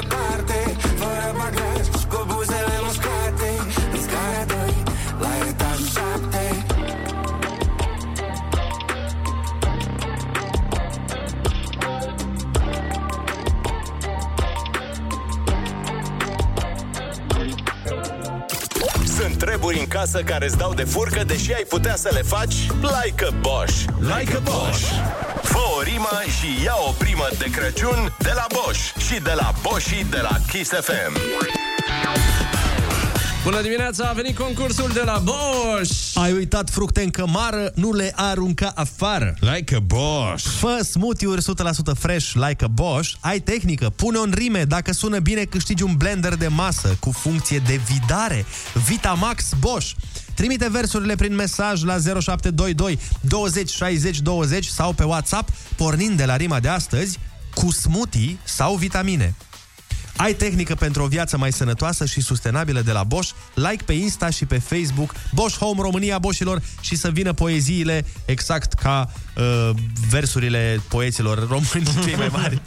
departe, fără bagaj și cu buzele mușcate. În scara doi, la etajul șapte. Sunt treburi în casă care îți dau de furcă, deși ai putea să le faci like a Bosch. Like a Bosch. Fă o rimă și ia o primă de Crăciun de la Bosch și de la Boschii de la Kiss F M. Bună dimineața, a venit concursul de la Bosch. Ai uitat fructe în cămară, nu le arunca afară. Like a Bosch. Fă smoothie-uri o sută la sută fresh, like a Bosch. Ai tehnică, pune-o în rime. Dacă sună bine, câștigi un blender de masă cu funcție de vidare, Vitamax Bosch. Trimite versurile prin mesaj la zero șapte doi doi douăzeci șaizeci douăzeci sau pe WhatsApp, pornind de la rima de astăzi, cu smoothie sau vitamine. Ai tehnică pentru o viață mai sănătoasă și sustenabilă de la Bosch. Like pe Insta și pe Facebook Bosch Home România Boschilor și să vină poeziile exact ca uh, versurile poeților români cei mai mari.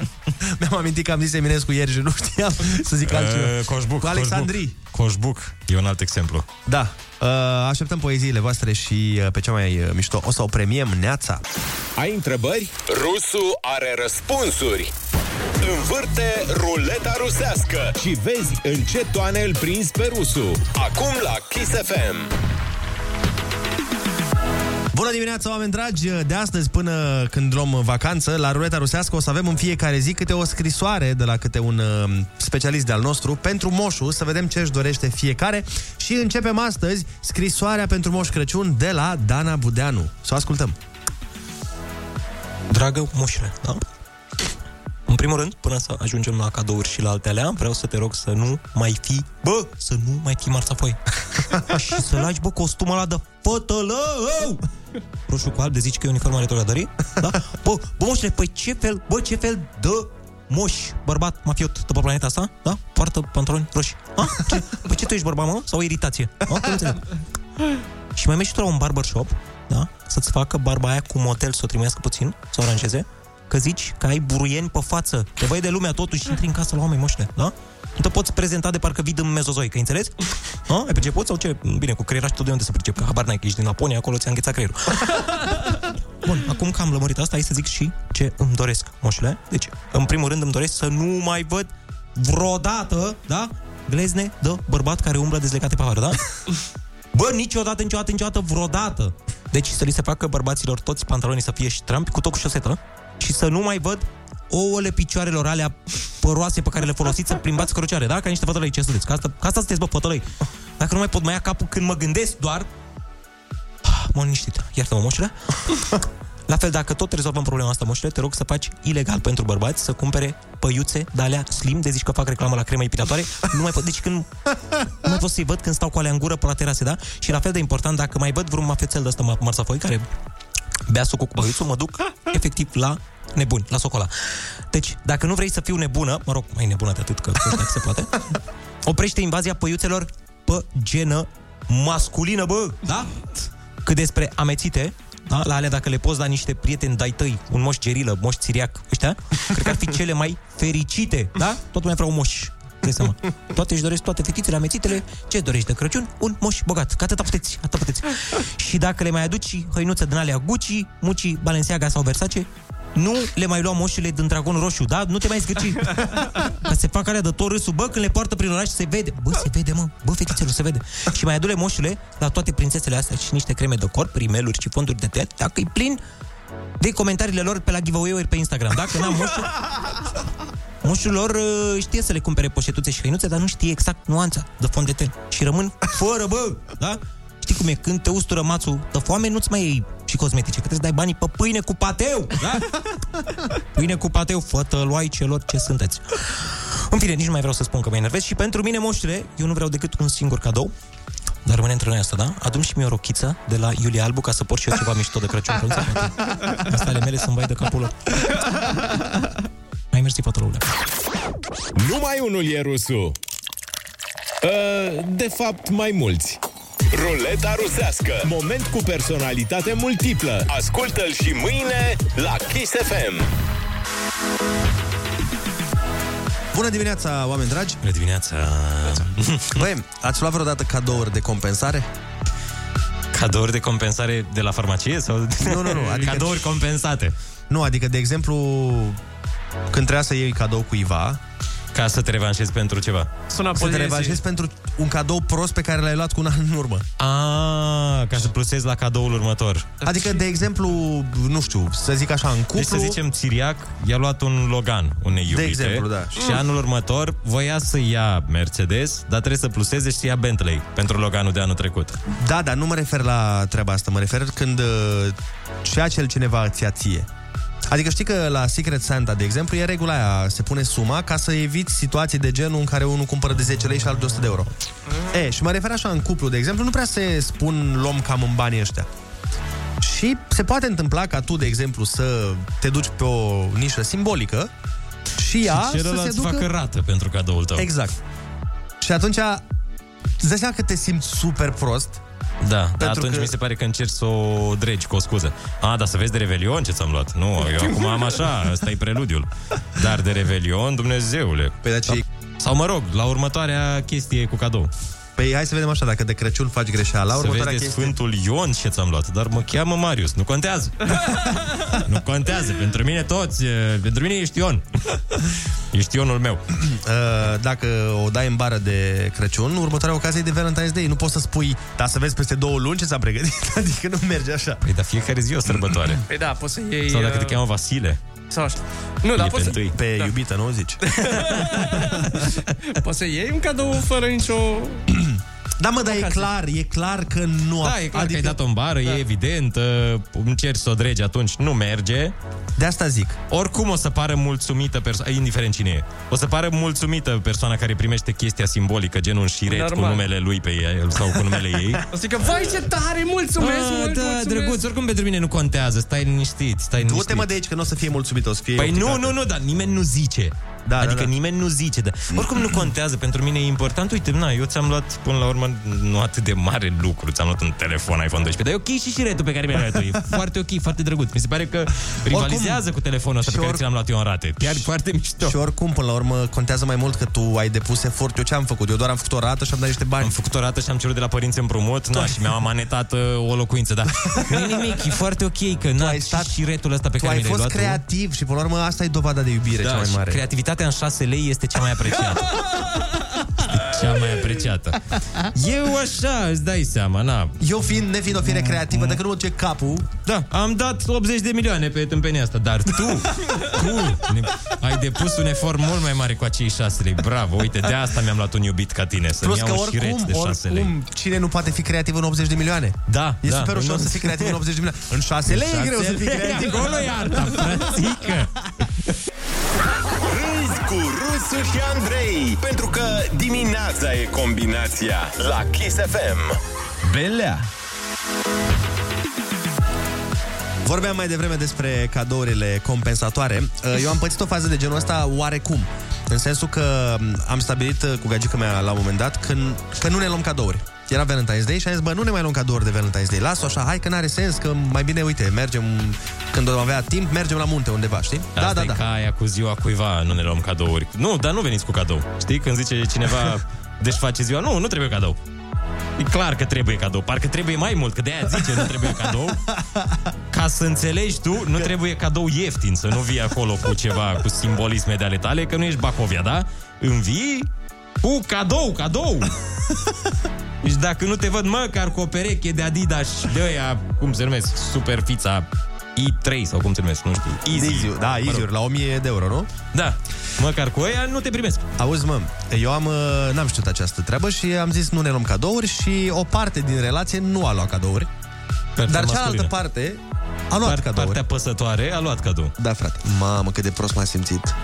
Mi-am amintit că am zis Eminescu ieri și nu știam să zic altceva. Uh, Coșbuc, cu Alexandrii. Coșbuc e un alt exemplu. Da. Uh, așteptăm poeziile voastre și uh, pe cea mai uh, mișto o să o premiem neața. Ai întrebări? Rusu are răspunsuri. Învârte ruleta rusească și vezi în ce toane îl prinzi pe Rusu. Acum la Kiss F M. Bună dimineața, oameni dragi! De astăzi până când luăm vacanță, la ruleta rusească o să avem în fiecare zi câte o scrisoare de la câte un specialist de-al nostru pentru moșul, să vedem ce își dorește fiecare. Și începem astăzi scrisoarea pentru Moș Crăciun de la Dana Budeanu. Să o ascultăm! Dragă moșule, da? În primul rând, până să ajungem la cadouri și la alte alea, vreau să te rog să nu mai fii, bă, să nu mai fii marsafoi. Și să lași, bă, costumul ăla de pătălău! Roșu cu alb, de zici că e uniforma retrogradării? Da? Bă, bă, moșule, păi ce fel, bă, ce fel de moș, bărbat, mafiot, după planeta asta? Da? Poartă pantaloni roșii. A? Ce? Păi ce tu ești bărbat, mă? Sau iritație? A? Și mai mergi tu la un barbershop, da? Să-ți facă barba aia cu motel, să o trimească puțin, să o aranjeze. Că zici că ai buruieni pe față. Te văi de lumea totuși, intri în casă la oameni, moșule, da? Nu te poți prezenta de parcă vii din Mezozoic, că înțelegi? Ha? Ai priceput sau ce? Bine, cu creieraș tot de unde să pricep, că habar n-ai, că ești din Laponia, acolo ți-a înghețat creierul. Bun, acum că am lămurit asta, hai să zic și ce îmi doresc, moșule. Deci, în primul rând îmi doresc să nu mai văd vreodată, da? Glezne de bărbat care umblă dezlegate pe afară, da? Bă, niciodată, niciodată, niciodată, vreodată. Deci să li se facă bărbaților toți pantalonii să fie ștrampi, cu tot cu șosetă. Și să nu mai văd ouăle picioarelor alea păroase pe care le folosiți să plimbați cărucioare, da? Ca niște fătălăi, ce să zici? Ca asta, ca asta sunteți, bă, fătălăi. Dacă nu mai pot mai ia capul când mă gândesc doar... M-am liniștit. Iartă-mă, moșule. La fel, dacă tot rezolvăm problema asta, moșule, te rog să faci ilegal pentru bărbați să cumpere păiuțe de alea slim, de zici că fac reclamă la cremă epilatoare, nu mai pot, deci când nu mai pot să-i văd când stau cu alea în gură pe la terase, da? Și la fel de important, dacă mai văd vreun mafioțel de ăsta marsafoi care bea sucul cu păhăițul, mă duc efectiv la nebuni, la socola. Deci, dacă nu vrei să fiu nebună, mă rog, mai nebună de atât, că dacă se poate, oprește invazia păiuțelor pe genă masculină, bă, da? Cât despre amețite, da? La alea, dacă le poți da niște prieteni de-ai tăi, un moș gerilă, moș țiriac, ăștia, cred că ar fi cele mai fericite, da? Tot mai vreau moș. Toate își doresc, toate fetițele, amețitele. Ce dorești de Crăciun? Un moș bogat. Că atâta puteți, atâta puteți. Și dacă le mai aduci hăinuță din alea Gucci, Mucci, Balenciaga sau Versace, nu le mai lua moșile din Dragon Roșu, da? Nu te mai zgârci. Că se fac alea de tot râsul, bă, când le poartă prin oraș se vede. Bă, se vede, mă. Bă, fetițelor, se vede. Și mai adu-le moșile la toate prințesele astea și niște creme de corp, rimeluri și fonduri de tăiat. Dacă e plin de comentariile lor pe la giveaway-uri pe Instagram. Dacă n-am moșul, moșul lor știe să le cumpere poșetuțe și hăinuțe, dar nu știe exact nuanța de fond de ten. Și rămân fără, bă, da? Știi cum e? Când te ustură mațul de foame, nu-ți mai iei și cosmetice, că trebuie să dai banii pe pâine cu pateu, da? Pâine cu pateu, fătăluai celor ce sunteți. În fine, nici nu mai vreau să spun că mă enervez. Și pentru mine, moșule, eu nu vreau decât un singur cadou, dar rămâne între noi asta, da? Adu-mi și mie o rochiță de la Iulia Albu ca să port și eu ceva mișto de Crăciun. Asta ale mele sunt vai de capul lor. Mai mersi, pătălule. Numai unul e rusul. De fapt, mai mulți. Ruleta rusească. Moment cu personalitate multiplă. Ascultă-l și mâine la Kiss F M. Bună dimineața, oameni dragi. Bună dimineața. Băi, ați luat vreodată cadouri de compensare? Cadouri de compensare de la farmacie? Sau? Nu, nu, nu. Adică... cadouri compensate. Nu, adică, de exemplu, când trebuia să iei cadou cuiva... ca să te revanșezi pentru ceva. Sună să te revanșezi pentru un cadou prost pe care l-ai luat cu un an în urmă. Ah, ca să plusezi la cadoul următor. Adică, de exemplu, nu știu, să zic așa, în cuplu... deci să zicem, Țiriac i-a luat un Logan unei iubite. De exemplu, da. Și mm. anul următor voia să ia Mercedes, dar trebuie să pluseze și să ia Bentley pentru Loganul de anul trecut. Da, dar nu mă refer la treaba asta, mă refer când ceea ce cineva ți-a ție. Adică știi că la Secret Santa, de exemplu, e regula aia, se pune suma ca să eviți situații de genul în care unul cumpără de zece lei și altul de o sută de euro. E, și mă refer așa, în cuplu, de exemplu, nu prea se spun luăm cam în banii ăștia. Și se poate întâmpla ca tu, de exemplu, să te duci pe o nișă simbolică și ea și să se ducă... facă rată pentru cadoul tău. Exact. Și atunci îți dai seama că te simți super prost. Da, dar atunci că... mi se pare că încerci să o dregi cu o scuză. A, dar să vezi de Revelion ce ți-am luat. Nu, eu acum am așa, ăsta e preludiul. Dar de Revelion, Dumnezeule. Păi, da, ce... sau mă rog, la următoarea chestie cu cadou. Păi hai să vedem așa, dacă de Crăciun faci greșeala, la următoarea chestie... să vezi de Sfântul Ion ce ți-am luat. Dar mă cheamă Marius, nu contează. Nu contează, pentru mine toți. Pentru mine ești Ion. Ești Ionul meu. Dacă o dai în bară de Crăciun, următoarea ocazie e de Valentine's Day. Nu poți să spui, dar să vezi peste două luni ce ți-a pregătit. Adică nu merge așa. Păi da, fiecare zi o sărbătoare. Păi da, poți să iei... sau dacă te cheamă Vasile. Sau așa. Nu, dar poți să... pe da. Iubită, nu o zici. Poți să iei un cadou fără nicio... da, mă, dar e clar, e clar că nu... Da, e clar adică... că ai dat-o în bară, da. E evident, uh, încerci să o dregi, atunci nu merge. De asta zic. Oricum o să pară mulțumită persoana, indiferent cine e, o să pară mulțumită persoana care primește chestia simbolică, gen un șiret normal, cu numele lui pe el sau cu numele ei. O să zică, vai ce tare, mulțumesc, a, mult, da, mulțumesc. Drăguț, oricum pentru mine nu contează, stai liniștit, stai liniștit. Du-te, mă, de aici, că nu o să fie mulțumită, o să fie... Păi opticată. nu, nu, nu, dar nimeni nu zice. Da, adică da, da. nimeni nu zice, da. Oricum nu contează, pentru mine e important. Uite, na, eu ți-am luat până la urmă nu atât de mare lucru, ți-am luat un telefon iPhone doisprezece, dar e ok și șiretul pe care mi-l-ai luat tu. E foarte ok, foarte drăguț. Mi se pare că rivalizează oricum, cu telefonul ăsta pe care or... ți-l-am luat eu în rate. Chiar și, foarte mișto. Și oricum, până la urmă, contează mai mult că tu ai depus efort. Eu ce am făcut? Eu doar am făcut o rată și am dat niște bani. Am făcut o rată și am cerut de la părinți împrumut, na, și mi-am manetat uh, o locuință, da. Nu nimic, e foarte ok că n-ai stat șiretul ăsta pe care mi-l-ai luat. Tu ai fost creativ și până la urmă asta e dovada de iubire cea mai mare. În șase lei este cea mai apreciată. Cea mai apreciată. Eu așa, îți dai seama, na. Eu fiind, nefiind o fire creativă, dacă nu mă duce capul... Da, am dat optzeci de milioane pe tâmpenia asta, dar tu, tu, ai depus un efort mult mai mare cu acei șase lei. Bravo, uite, de asta mi-am luat un iubit ca tine, să-mi plus iau un șireț de șase lei. Cine nu poate fi creativ în optzeci de milioane? Da, e da, super ușor să fii creativ în optzeci de milioane. În șase lei e greu să fii creativ. Acolo e arta, frățică. Cu Rusu și Andrei, pentru că dimineața e combinația la Kiss F M. Belea. Vorbeam mai devreme despre cadourile compensatoare. Eu am pățit o fază de genul ăsta oarecum. În sensul că am stabilit cu gagica mea la un moment dat că, că nu ne luăm cadouri. Era Valentine's Day și am zis, bă, nu ne mai luăm cadouri de Valentine's Day. Las-o așa, hai că n-are sens, că mai bine, uite, mergem, când o avea timp, mergem la munte undeva, știi? Da, da, da. Asta e ca aia cu ziua cuiva, nu ne luăm cadouri. Nu, dar nu veniți cu cadou. Știi, când zice cineva, deci face ziua, nu, nu trebuie cadou. E clar că trebuie cadou, parcă trebuie mai mult, că de aia zice, nu trebuie cadou. Ca să înțelegi tu, nu trebuie cadou ieftin, să nu vii acolo cu ceva, cu simbolisme de ale tale, că nu ești Bacovia, da? Învii cu cadou, cadou! Deci dacă nu te văd măcar cu o pereche de Adidas, de aia, cum se numesc, superfița i trei sau cum se numesc, nu știu, Easy. Easy, da, Easy-uri, la o mie de euro, nu? Da, măcar cu ăia nu te primesc. Auzi, mă, eu am, n-am știut această treabă și am zis nu ne luăm cadouri și o parte din relație nu a luat cadouri. Perfect, dar masculină. Cealaltă parte a luat Part, cadouri. Partea păsătoare a luat cadou. Da, frate. Mamă, cât de prost m-a simțit.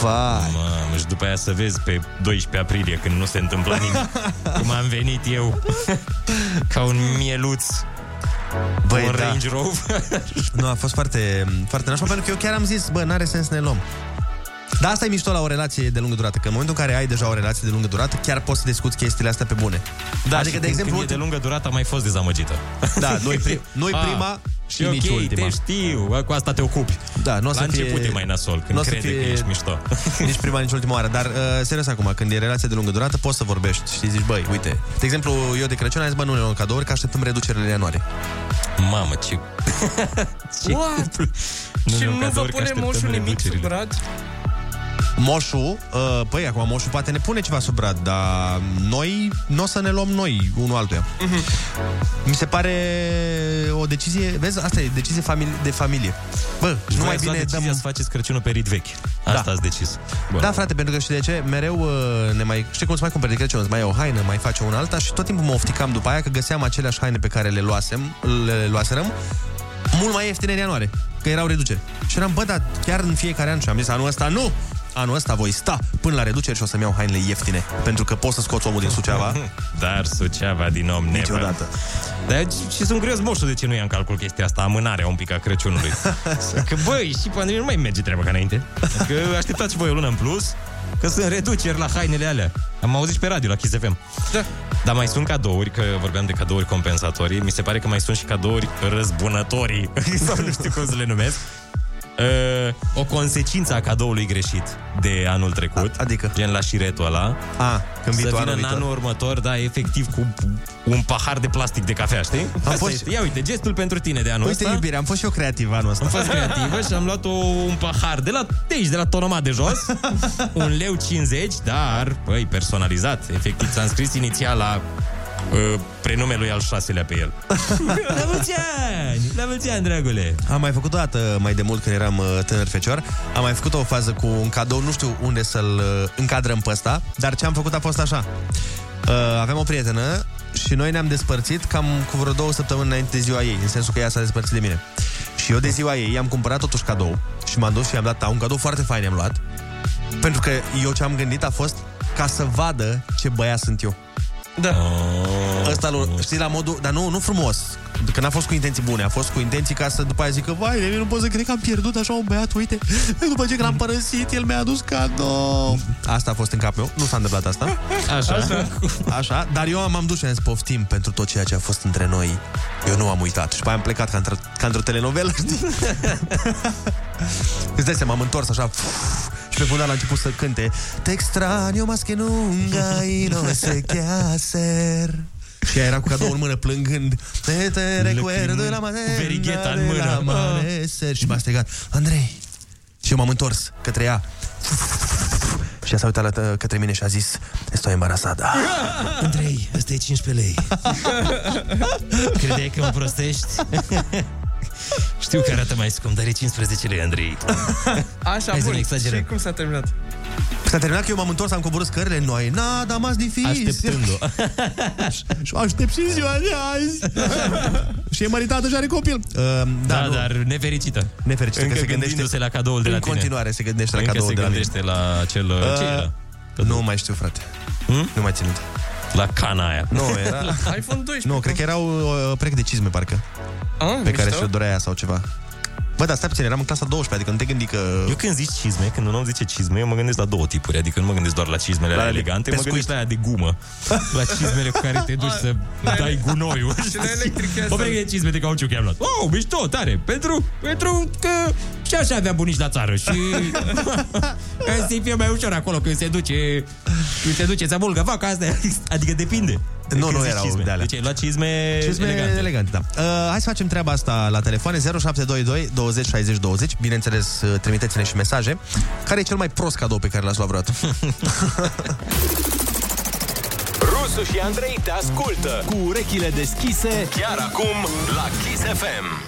Vai. Mamă, și după aia să vezi pe doisprezece aprilie, când nu se întâmplă nimic, cum am venit eu ca un mieluț. Băi, un da. Range Rover. Nu, a fost foarte, foarte nașpa, pentru că eu chiar am zis, bă, n-are sens să ne luăm. Dar asta e mișto la o relație de lungă durată, că în momentul în care ai deja o relație de lungă durată, chiar poți să discuți chestiile astea pe bune. Da, adică, de exemplu, ultim... de lungă durată a mai fost dezamăgită. Da, noi, prim, noi a, prima și okay, nici ultima. Te știu, cu asta te ocupi. Da, n-o la să fie... început e mai nasol, când n-o crede fie... că ești mișto. Nici prima, nici ultima oară. Dar, uh, serios acum, când e relație de lungă durată, poți să vorbești. Știi, zici, băi, uite, de exemplu, eu de Crăciun am zis, bă, nu ne luăm cadouri, că așteptăm reducerile ianuarie. Mamă, ce... ce cuplu. Și nu vă pune moșul nimic sub brad? Moșul, uh, păi acum moșul poate ne pune ceva sub brad, dar noi nu o să ne luăm noi unul altuia. Uh-huh. Mi se pare o decizie, vezi, asta e decizie famili- de familie. Bă, nu mai bine dăm... să faceți Crăciunul pe rit vechi. Asta da. Ați decis. Bun. Da, frate, pentru că știi de ce? Mereu uh, ne mai... știi cum îți mai cumperi de Crăciun? Îți mai iau o haină, mai faci una alta și tot timpul mă ofticam după aia că găseam aceleași haine pe care le luasem, le luaserăm mult mai ieftine în ianuarie, că erau reduceri. Și eram, bă, dar chiar în fiecare an, și am zis, anul ăsta nu! Anul ăsta voi sta până la reduceri și o să-mi iau hainele ieftine, pentru că poți să scoți omul din Suceava. Dar Suceava din om niciodată. Deci, și sunt curios, moșul, de ce nu ia în calcul chestia asta, amânarea un pic a Crăciunului. Că băi, și pandemia nu mai merge treaba ca înainte. Că așteptați voi o lună în plus, că sunt reduceri la hainele alea. Am auzit și pe radio, la Kiss F M. Da. Dar mai sunt cadouri, că vorbeam de cadouri compensatorii. Mi se pare că mai sunt și cadouri răzbunătorii, sau nu știu cum să le numesc. Uh, o consecință a cadoului greșit de anul trecut, a, adică gen la șiretul ăla, a, când să vină anul în viitor. Anul următor, da, efectiv cu un pahar de plastic de cafea, știi? Am fost... este, ia uite, gestul pentru tine de anul uite, ăsta. Uite, iubire, am fost și eu creativ anul ăsta. Am fost creativă și am luat o, un pahar de la Teici, de la Tonomat de jos, un leu cincizeci, dar, băi, personalizat. Efectiv, ți-am scris inițial la Uh, prenume lui al șaselea pe el. La mulți ani! La mulți ani, dragule! Am mai făcut o dată, mai de mult, când eram tânăr fecior, am mai făcut o fază cu un cadou, nu știu unde să-l încadrăm pe ăsta, dar ce am făcut a fost așa. Uh, aveam o prietenă și noi ne-am despărțit cam cu vreo două săptămâni înainte de ziua ei, în sensul că ea s-a despărțit de mine. Și eu de ziua ei i-am cumpărat totuși cadou și m-am dus și i-am dat un cadou foarte fain, am luat, pentru că eu ce am gândit a fost ca să vadă ce băiat sunt eu. Da. Oh, ăsta l-o, știi, la modul, dar nu, nu frumos, că n-a fost cu intenții bune, a fost cu intenții ca să după aia zică, vai, eu nu pot să cred că am pierdut așa un băiat, uite, după ce că l-am părăsit, el mi-a adus cadou. Asta a fost în capul meu, nu s-a întâmplat asta. Așa. Așa. Așa, dar eu m-am dus și am zis, poftim pentru tot ceea ce a fost între noi. Eu nu am uitat. Și pe aia am plecat ca, într- ca într-o telenovelă, știi? Îți dai seama, m-am întors așa... și pe fundal a început să cânte Te extraño más que nunca y no sé qué hacer. Și ea era cu cadou în mână plângând Te te recuerdo la materna de la amanecer. Și m-a strigat Andrei. Și eu m-am întors către ea și ea s-a uitat la, către mine și a zis Estoy embarazada. Andrei, ăsta e cincisprezece lei. Credeai că mă prostești? Știu că arată mai scump, dar e cincisprezece lei, Andrei. Așa, hai bun, și cum s-a terminat? S-a terminat că eu m-am întors, am coborât scările noi. Nada más difícil. Așteptându-o. Și aștept și ziua de azi. Și e maritată și are copil. Uh, da, da dar nefericită. Nefericită. Încă că se gândește la cadoul de la tine. În continuare se gândește la cadoul de la mine. Încă se gândește la acel... Uh, nu mai știu, frate. Hmm? Nu mai ținut. La cana aia. Nu, era... iPhone doisprezece. Nu, cred că erau uh, prechi de cizme, parcă. Ah, pe care și-o dorea aia sau ceva. Bă, dar stai puțin, eram în clasa douăsprezece, adică nu te gândi că... Eu când zici cizme, când un om zice cizme, eu mă gândesc la două tipuri. Adică nu mă gândesc doar la cizmele la elegante, mă gândesc la aia de gumă. La cizmele cu care te duci să dai gunoiul. Bă, bine, cizme de cauciuc i-am luat. Oh, mișto, tare, pentru, pentru că și așa avea bunici la țară. Și să-i fie mai ușor acolo când se duce, când se duce să mulgă vaca, asta adică depinde. Nu, nu erau cizme de alea. Deci ai luat cizme, cizme elegante. elegante da. uh, Hai să facem treaba asta la telefoane. Zero șapte doi doi douăzeci șaizeci douăzeci. Bineînțeles, trimiteți-ne și mesaje. Care e cel mai prost cadou pe care l-ați luat vreodată? Rusu și Andrei te ascultă cu urechile deschise chiar acum la Kiss F M.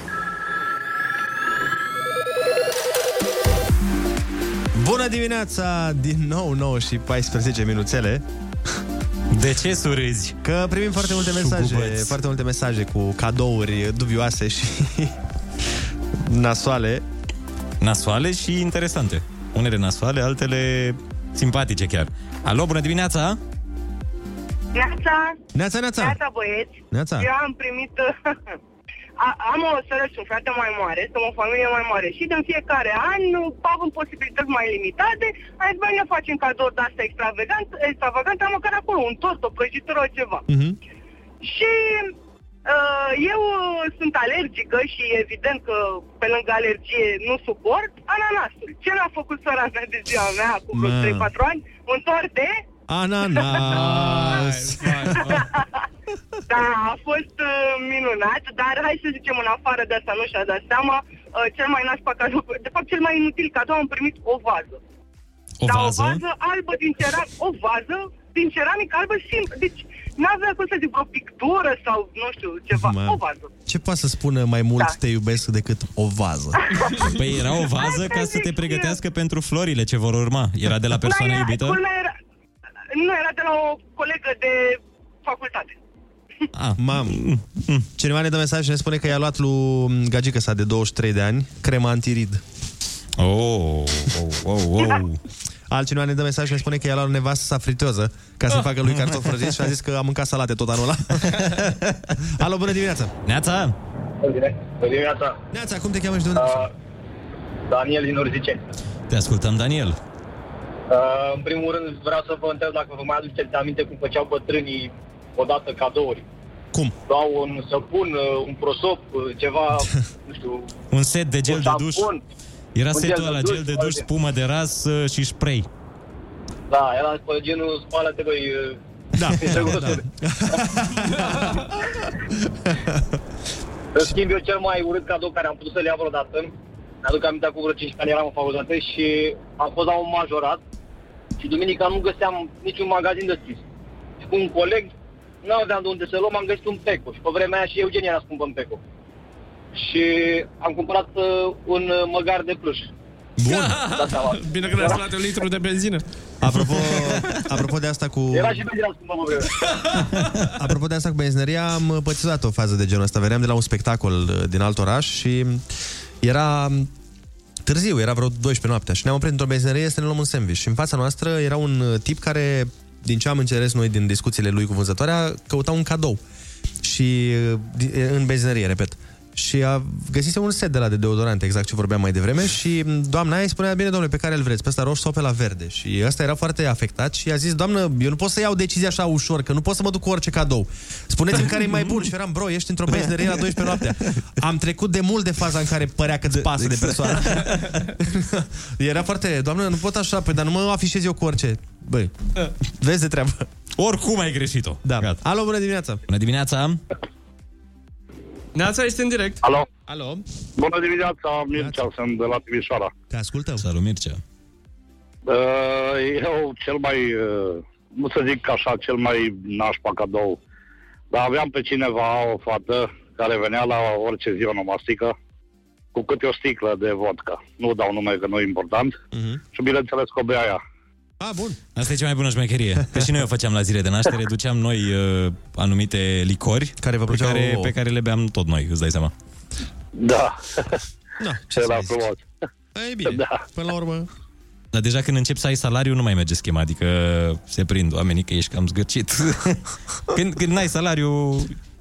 Bună dimineața! Din nou nouă și paisprezece minuțele. De ce surâzi? Că primim foarte multe mesaje, Șugubeți. foarte multe mesaje cu cadouri dubioase și nasoale. Nasoale și interesante. Unele nasoale, altele simpatice chiar. Alo, bună dimineața! Neața! Neața, neața! Neața, băieți! Neața. Eu am primit... A, am o soră și un frate mai mare, sunt o familie mai mare și din fiecare an, având posibilități mai limitate, ai zis, băi, ne facem cadouri de astea extravagante, extravagante, dar măcar acolo, un tort, o prăjitură, ceva. Uh-huh. Și uh, eu sunt alergică și evident că pe lângă alergie nu suport ananasul. Ce l-a făcut sora mea de ziua mea, cu vreo trei patru ani, un tort de... ananas! Da, a fost uh, minunat, dar hai să zicem, în afară de asta nu și-a dat seama, uh, cel mai nașpa cadou, de fapt cel mai inutil cadou, am primit o vază. O Dar vază? o vază albă din ceramică, o vază din ceramică albă, simplu, deci n-avea cum să zic, o pictură sau nu știu, ceva, Ma. o vază. Ce poate să spună mai mult da. te iubesc decât o vază? Păi era o vază ca să te pregătească pentru florile ce vor urma, era de la persoana da, iubită? Era, nu, era de la o colegă de facultate. Ah, mam. Cineva ne dă mesaj și ne spune că i-a luat lui gagică sa de douăzeci și trei de ani crema antirid. Oh, oh, oh, oh. Altcineva ne dă mesaj și ne spune că i-a luat nevastă sa friteoză ca să-i facă lui cartofi prăjiți și a zis că a mâncat salate tot anul ăla. Alo, bună dimineața. Neața. Bună dimineața. Neața, cum te cheamă și de unde? Uh, Daniel din Urziceni. Te ascultăm, Daniel. Uh, în primul rând vreau să vă întreb dacă vă mai aduceți aminte cum făceau bătrânii odată cadouri. Cum? Dau un săpun, un prosop, ceva, nu știu... un set de gel de duș. Era setul ăla, gel de duș, spumă de ras și spray. Da, era pe genul spală-te, băi... Da. În schimb, eu cel mai urât cadou care am putut să-l iau vreodată, mi-aduc aminte acum vreo cinci ani, eram în facultate și am fost la un majorat și duminica nu găseam niciun magazin de deschis. Cu un coleg, nu aveam de unde să luăm, am găsit un peco. Și pe vremea aia și Eugenia era scumpă în peco. Și am cumpărat uh, un măgar de pluș. Bun! Da, bine că ne-ați luat un litru de benzină. Apropo, apropo de asta cu... Era și benzina scumpă pe vremea. Apropo de asta cu benzineria, am pățizat o fază de genul ăsta. Veneam de la un spectacol din alt oraș și era... târziu, era vreo douăsprezece noaptea. Și ne-am oprit într-o benzinerie să ne luăm un sandwich. Și în fața noastră era un tip care... din ce am înțeles noi din discuțiile lui cu vânzătoarea, căuta un cadou. Și în benzinărie, repet. Și a găsise un set de la de deodorant, exact ce vorbeam mai devreme, și doamna îi spunea: "Bine, domnule, pe care îl vreți? Pe ăsta roșu sau pe la verde?" Și ăsta era foarte afectat și a zis: "Doamnă, eu nu pot să iau decizia așa ușor, că nu pot să mă duc cu orice cadou. Spuneți-mi care e mai bun." Și eram: "Bro, ești într-o benzinărie la douăsprezece noaptea." Am trecut de mult de faza în care părea că îți pasă de persoană. Era foarte: "Doamnă, nu pot așa, păi, dar nu mă afișez eu cu orice." Băi, vezi de treabă. Oricum ai greșit-o. Da. Gata. Alo, bună dimineața. Bună dimineața. Neața, ești în direct. Alo. Alo. Bună dimineața, Mircea, Neața. Sunt de la Timișoara. Te ascultăm. Salut, Mircea. Eu cel mai, nu să zic așa, cel mai nașpa cadou, dar aveam pe cineva, o fată, care venea la orice zi onomastică cu câte o sticlă de vodka. Nu dau nume, că nu e important. Uh-huh. Și bineînțeles că o bea ea. Ah, bun. Asta e cea mai bună șmecherie. Că și noi o făceam la zile de naștere, duceam noi uh, anumite licori care vă plăceau, pe, care, pe care le beam tot noi, îți dai seama. Da. Da, ce la frumos. E bine, da. Până la urmă. Dar deja când începi să ai salariu, nu mai merge schema. Adică se prind oamenii că ești cam zgârcit. Când, când n-ai salariu,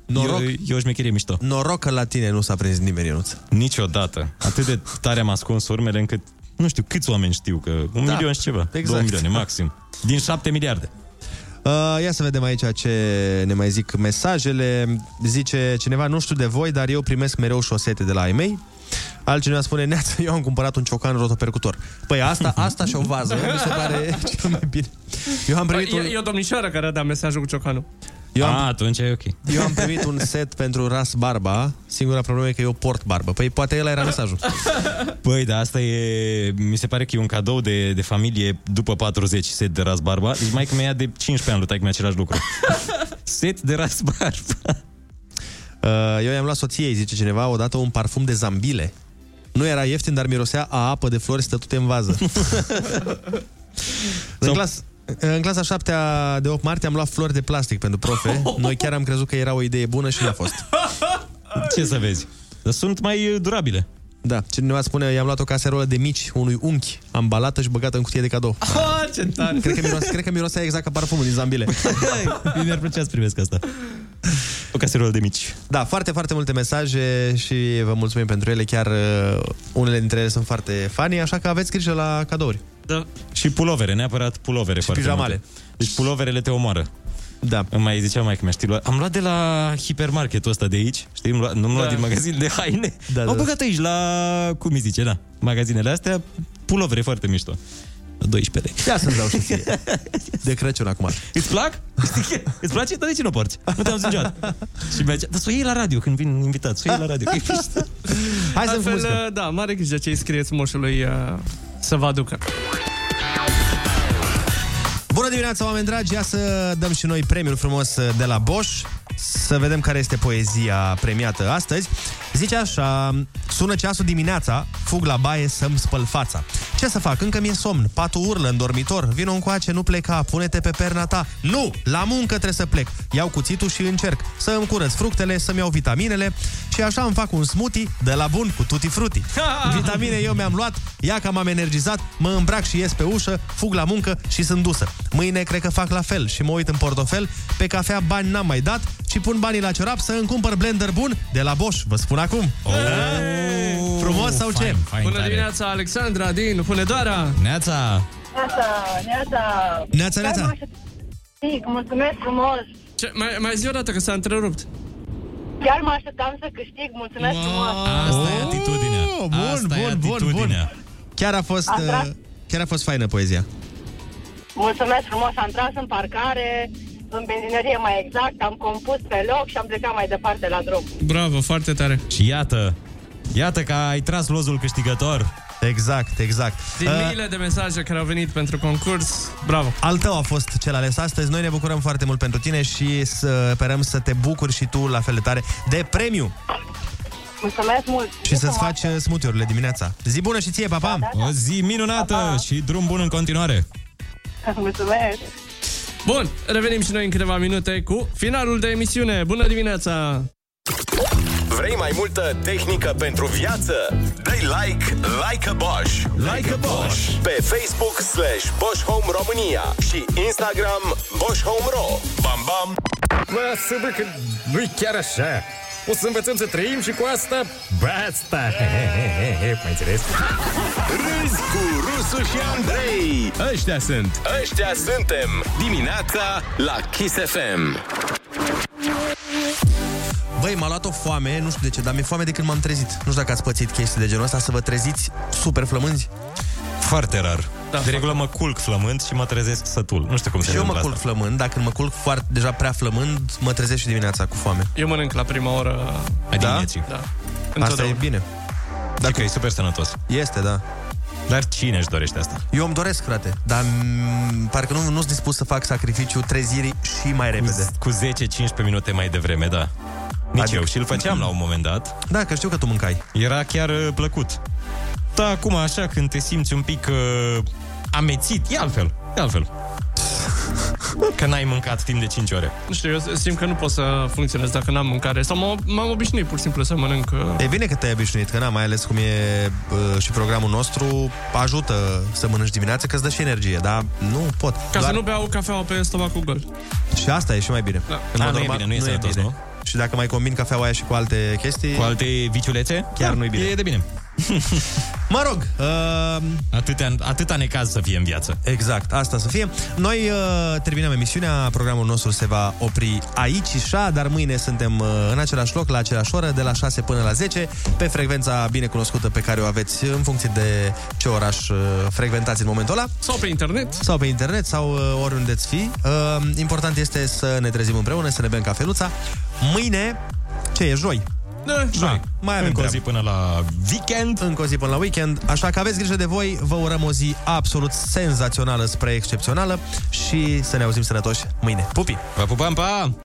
noroc, e, e o șmecherie mișto. Noroc că la tine nu s-a prins nimeni, Ionuț. Niciodată. Atât de tare am ascuns urmele încât nu știu câți oameni știu că un da, milion și ceva, exact. două milioane maxim. Din șapte miliarde. Uh, ia să vedem aici ce ne mai zic mesajele. Zice cineva, nu știu de voi, dar eu primesc mereu șosete de la ai mei. Altcineva spune, neață, eu am cumpărat un ciocan rotopercutor. Păi asta, asta și o vază, mi se pare cel mai bine. Eu am primit un... E, e o domnișoară care a dat mesajul cu ciocanul. Eu am, ah, atunci e ok. Eu am primit un set pentru ras barba. Singura problemă e că eu port barbă. Păi poate ăla era mesajul. Păi, da, asta e... Mi se pare că e un cadou de, de familie după patruzeci, set de ras barba. Deci maică-mea ia de cincisprezece ani, lui taică-mea același lucru. Set de ras barba. Eu i-am luat soției, zice cineva, odată un parfum de zambile. Nu era ieftin, dar mirosea a apă de flori stătute în vază. În clas... În clasa șaptea de opt martie am luat flori de plastic pentru profe. Noi chiar am crezut că era o idee bună și nu a fost. Ce să vezi? Sunt mai durabile. Da, cineva spune, i-am luat o caserolă de mici unui unchi, ambalată și băgată în cutie de cadou. Ah, ce tare! Cred că miroase, cred că miroase exact ca parfumul din zambile. Mi-ar plăcea să primesc asta. O caserolă de mici. Da, foarte, foarte multe mesaje și vă mulțumim pentru ele. Chiar unele dintre ele sunt foarte funny, așa că aveți grijă la cadouri. Da. Și pulovere, neapărat pulovere. Și pijamale. Multe. Deci puloverele te omoară. Da. Îmi mai zicea mai că mi-a știi, am luat de la hipermarketul ăsta de aici, știi, nu am luat da. din magazin de haine. Da, am da. băgat aici la, cum îi zice, da, magazinele astea, pulovere foarte mișto. doisprezece lei. Ia să-mi dau și ție. De Crăciun acum. Îți plac? Îți place? Dar de ce nu porți? Nu te-am zângeat. Și mi-a zis, dar să o iei la radio când vin invitați, să o iei la radio. Hai să-mi muzică. Da, mare grijă ce îi scrieți moșului uh... să vă aducă. Bună dimineața, oameni dragi! Ia să dăm și noi premiul frumos de la Bosch. Să vedem care este poezia premiată astăzi. Zice așa, sună ceasul dimineața, fug la baie să-mi spăl fața. Ce să fac? Încă mi-e somn. Patul urlă în dormitor. Vino încoace, nu pleca, pune-te pe perna ta. Nu! La muncă trebuie să plec. Iau cuțitul și încerc să îmi curăț fructele, să-mi iau vitaminele și așa îmi fac un smoothie de la bun cu tutti frutti. Vitamine eu mi-am luat, ia că m-am energizat, mă îmbrac și ies pe ușă, fug la muncă și sunt dusă. Mâine cred că fac la fel și mă uit în portofel, pe cafea bani n-am mai dat și pun banii la ciorap să îmi cumpăr blender bun de la Bosch, vă spun acum. Oh, hey! Frumos sau fine, ce? Fine, bună tare. Dimineața, Alexandra din Hunedoara. Neața. Neața, neața. Neața, neața. Mulțumesc frumos. Ce, mai, mai zi o dată că s-a întrerupt. Chiar mă așteptam să câștig, mulțumesc wow, frumos. Asta oh, e atitudinea. Bun, asta bun, e atitudinea. bun, bun. Chiar a fost, uh, chiar a fost faină poezia. Mulțumesc frumos, am tras în parcare, în benzinărie mai exact, am compus pe loc și am plecat mai departe la drum. Bravo, foarte tare. Și iată, iată că ai tras lozul câștigător. Exact, exact. Din uh, miile de mesaje care au venit pentru concurs, bravo. Al tău a fost cel ales astăzi, noi ne bucurăm foarte mult pentru tine și sperăm să te bucuri și tu la fel de tare de premiu. Mulțumesc mult. Și mulțumesc să-ți faci smoothie-urile dimineața. Zi bună și ție, papa. Da, da, da. O zi minunată pa, pa. Și drum bun în continuare. Mulțumesc. Bun, revenim și noi în câteva minute cu finalul de emisiune. Bună dimineața! Vrei mai multă tehnică pentru viață? Dă-i like, like a Bosch, like a Bosch pe Facebook slash Bosch Home România și Instagram Bosch Home Ro. Bam, bam! Lasă-mă că nu-i chiar așa. O să învățăm să trăim și cu asta basta. Mai înțeles? Râzi cu Rusu și Andrei. Ăștia sunt. Ăștia suntem. Dimineața la Kiss F M. Băi, m-a luat o foame, nu știu de ce, dar mi-e foame de când m-am trezit. Nu știu dacă ați pățit chestii de genul ăsta, să vă treziți super flămânzi. Foarte rar. Da, de regulă mă culc flămând și mă trezesc sătul. Nu știu cum se întâmplă. Și eu mă culc flămând, dar când mă culc foarte deja prea flămând, mă trezesc și dimineața cu foame. Eu mănânc la prima oră a dimineții. Da. Da. Asta e bine. Dar că e super sănătos. Este, da. Dar cine își dorește asta? Eu îmi doresc, frate, dar m- parcă nu nu-s dispus să fac sacrificiul trezirii și mai repede. Cu, cu zece cincisprezece minute mai devreme, da. Nici adică, eu și îl făceam la un moment dat. Da, că știu că tu mâncai. Era chiar plăcut. Da, acum așa, când te simți un pic uh, amețit, e altfel, e altfel. Că n-ai mâncat timp de cinci ore. Nu știu, eu simt că nu pot să funcționez dacă n-am mâncare. Sau m-am, m-am obișnuit pur și simplu să mănânc. E bine că te-ai obișnuit, că n-am, mai ales cum e uh, și programul nostru. Ajută să mănânci dimineața, că îți dă și energie. Dar nu pot. Ca doar... să nu beau cafeaua pe stomacul gol. Și asta e și mai bine, da. În A, nu, e bine nu e sănătos, nu? Și dacă mai combin cafeaua aia și cu alte chestii, cu alte viciulețe, chiar da, nu e bine. E de bine. Mă rog, uh... atâtea, atâta necaz să fie în viață. Exact, asta să fie. Noi uh, terminăm emisiunea, programul nostru se va opri aici, așa, dar mâine suntem uh, în același loc, la același oră, de la șase până la zece, pe frecvența binecunoscută pe care o aveți în funcție de ce oraș uh, frecventați în momentul ăla. Sau pe internet. Sau pe internet, sau uh, oriunde-ți fi. Uh, important este să ne trezim împreună, să ne bem cafeluța. Mâine, ce e, joi? Da, joi. Mai avem încă o zi până la weekend. Încă o zi până la weekend. Așa că aveți grijă de voi. Vă urăm o zi absolut senzațională spre excepțională și să ne auzim sănătoși mâine. Pupi! Vă pupăm, pa!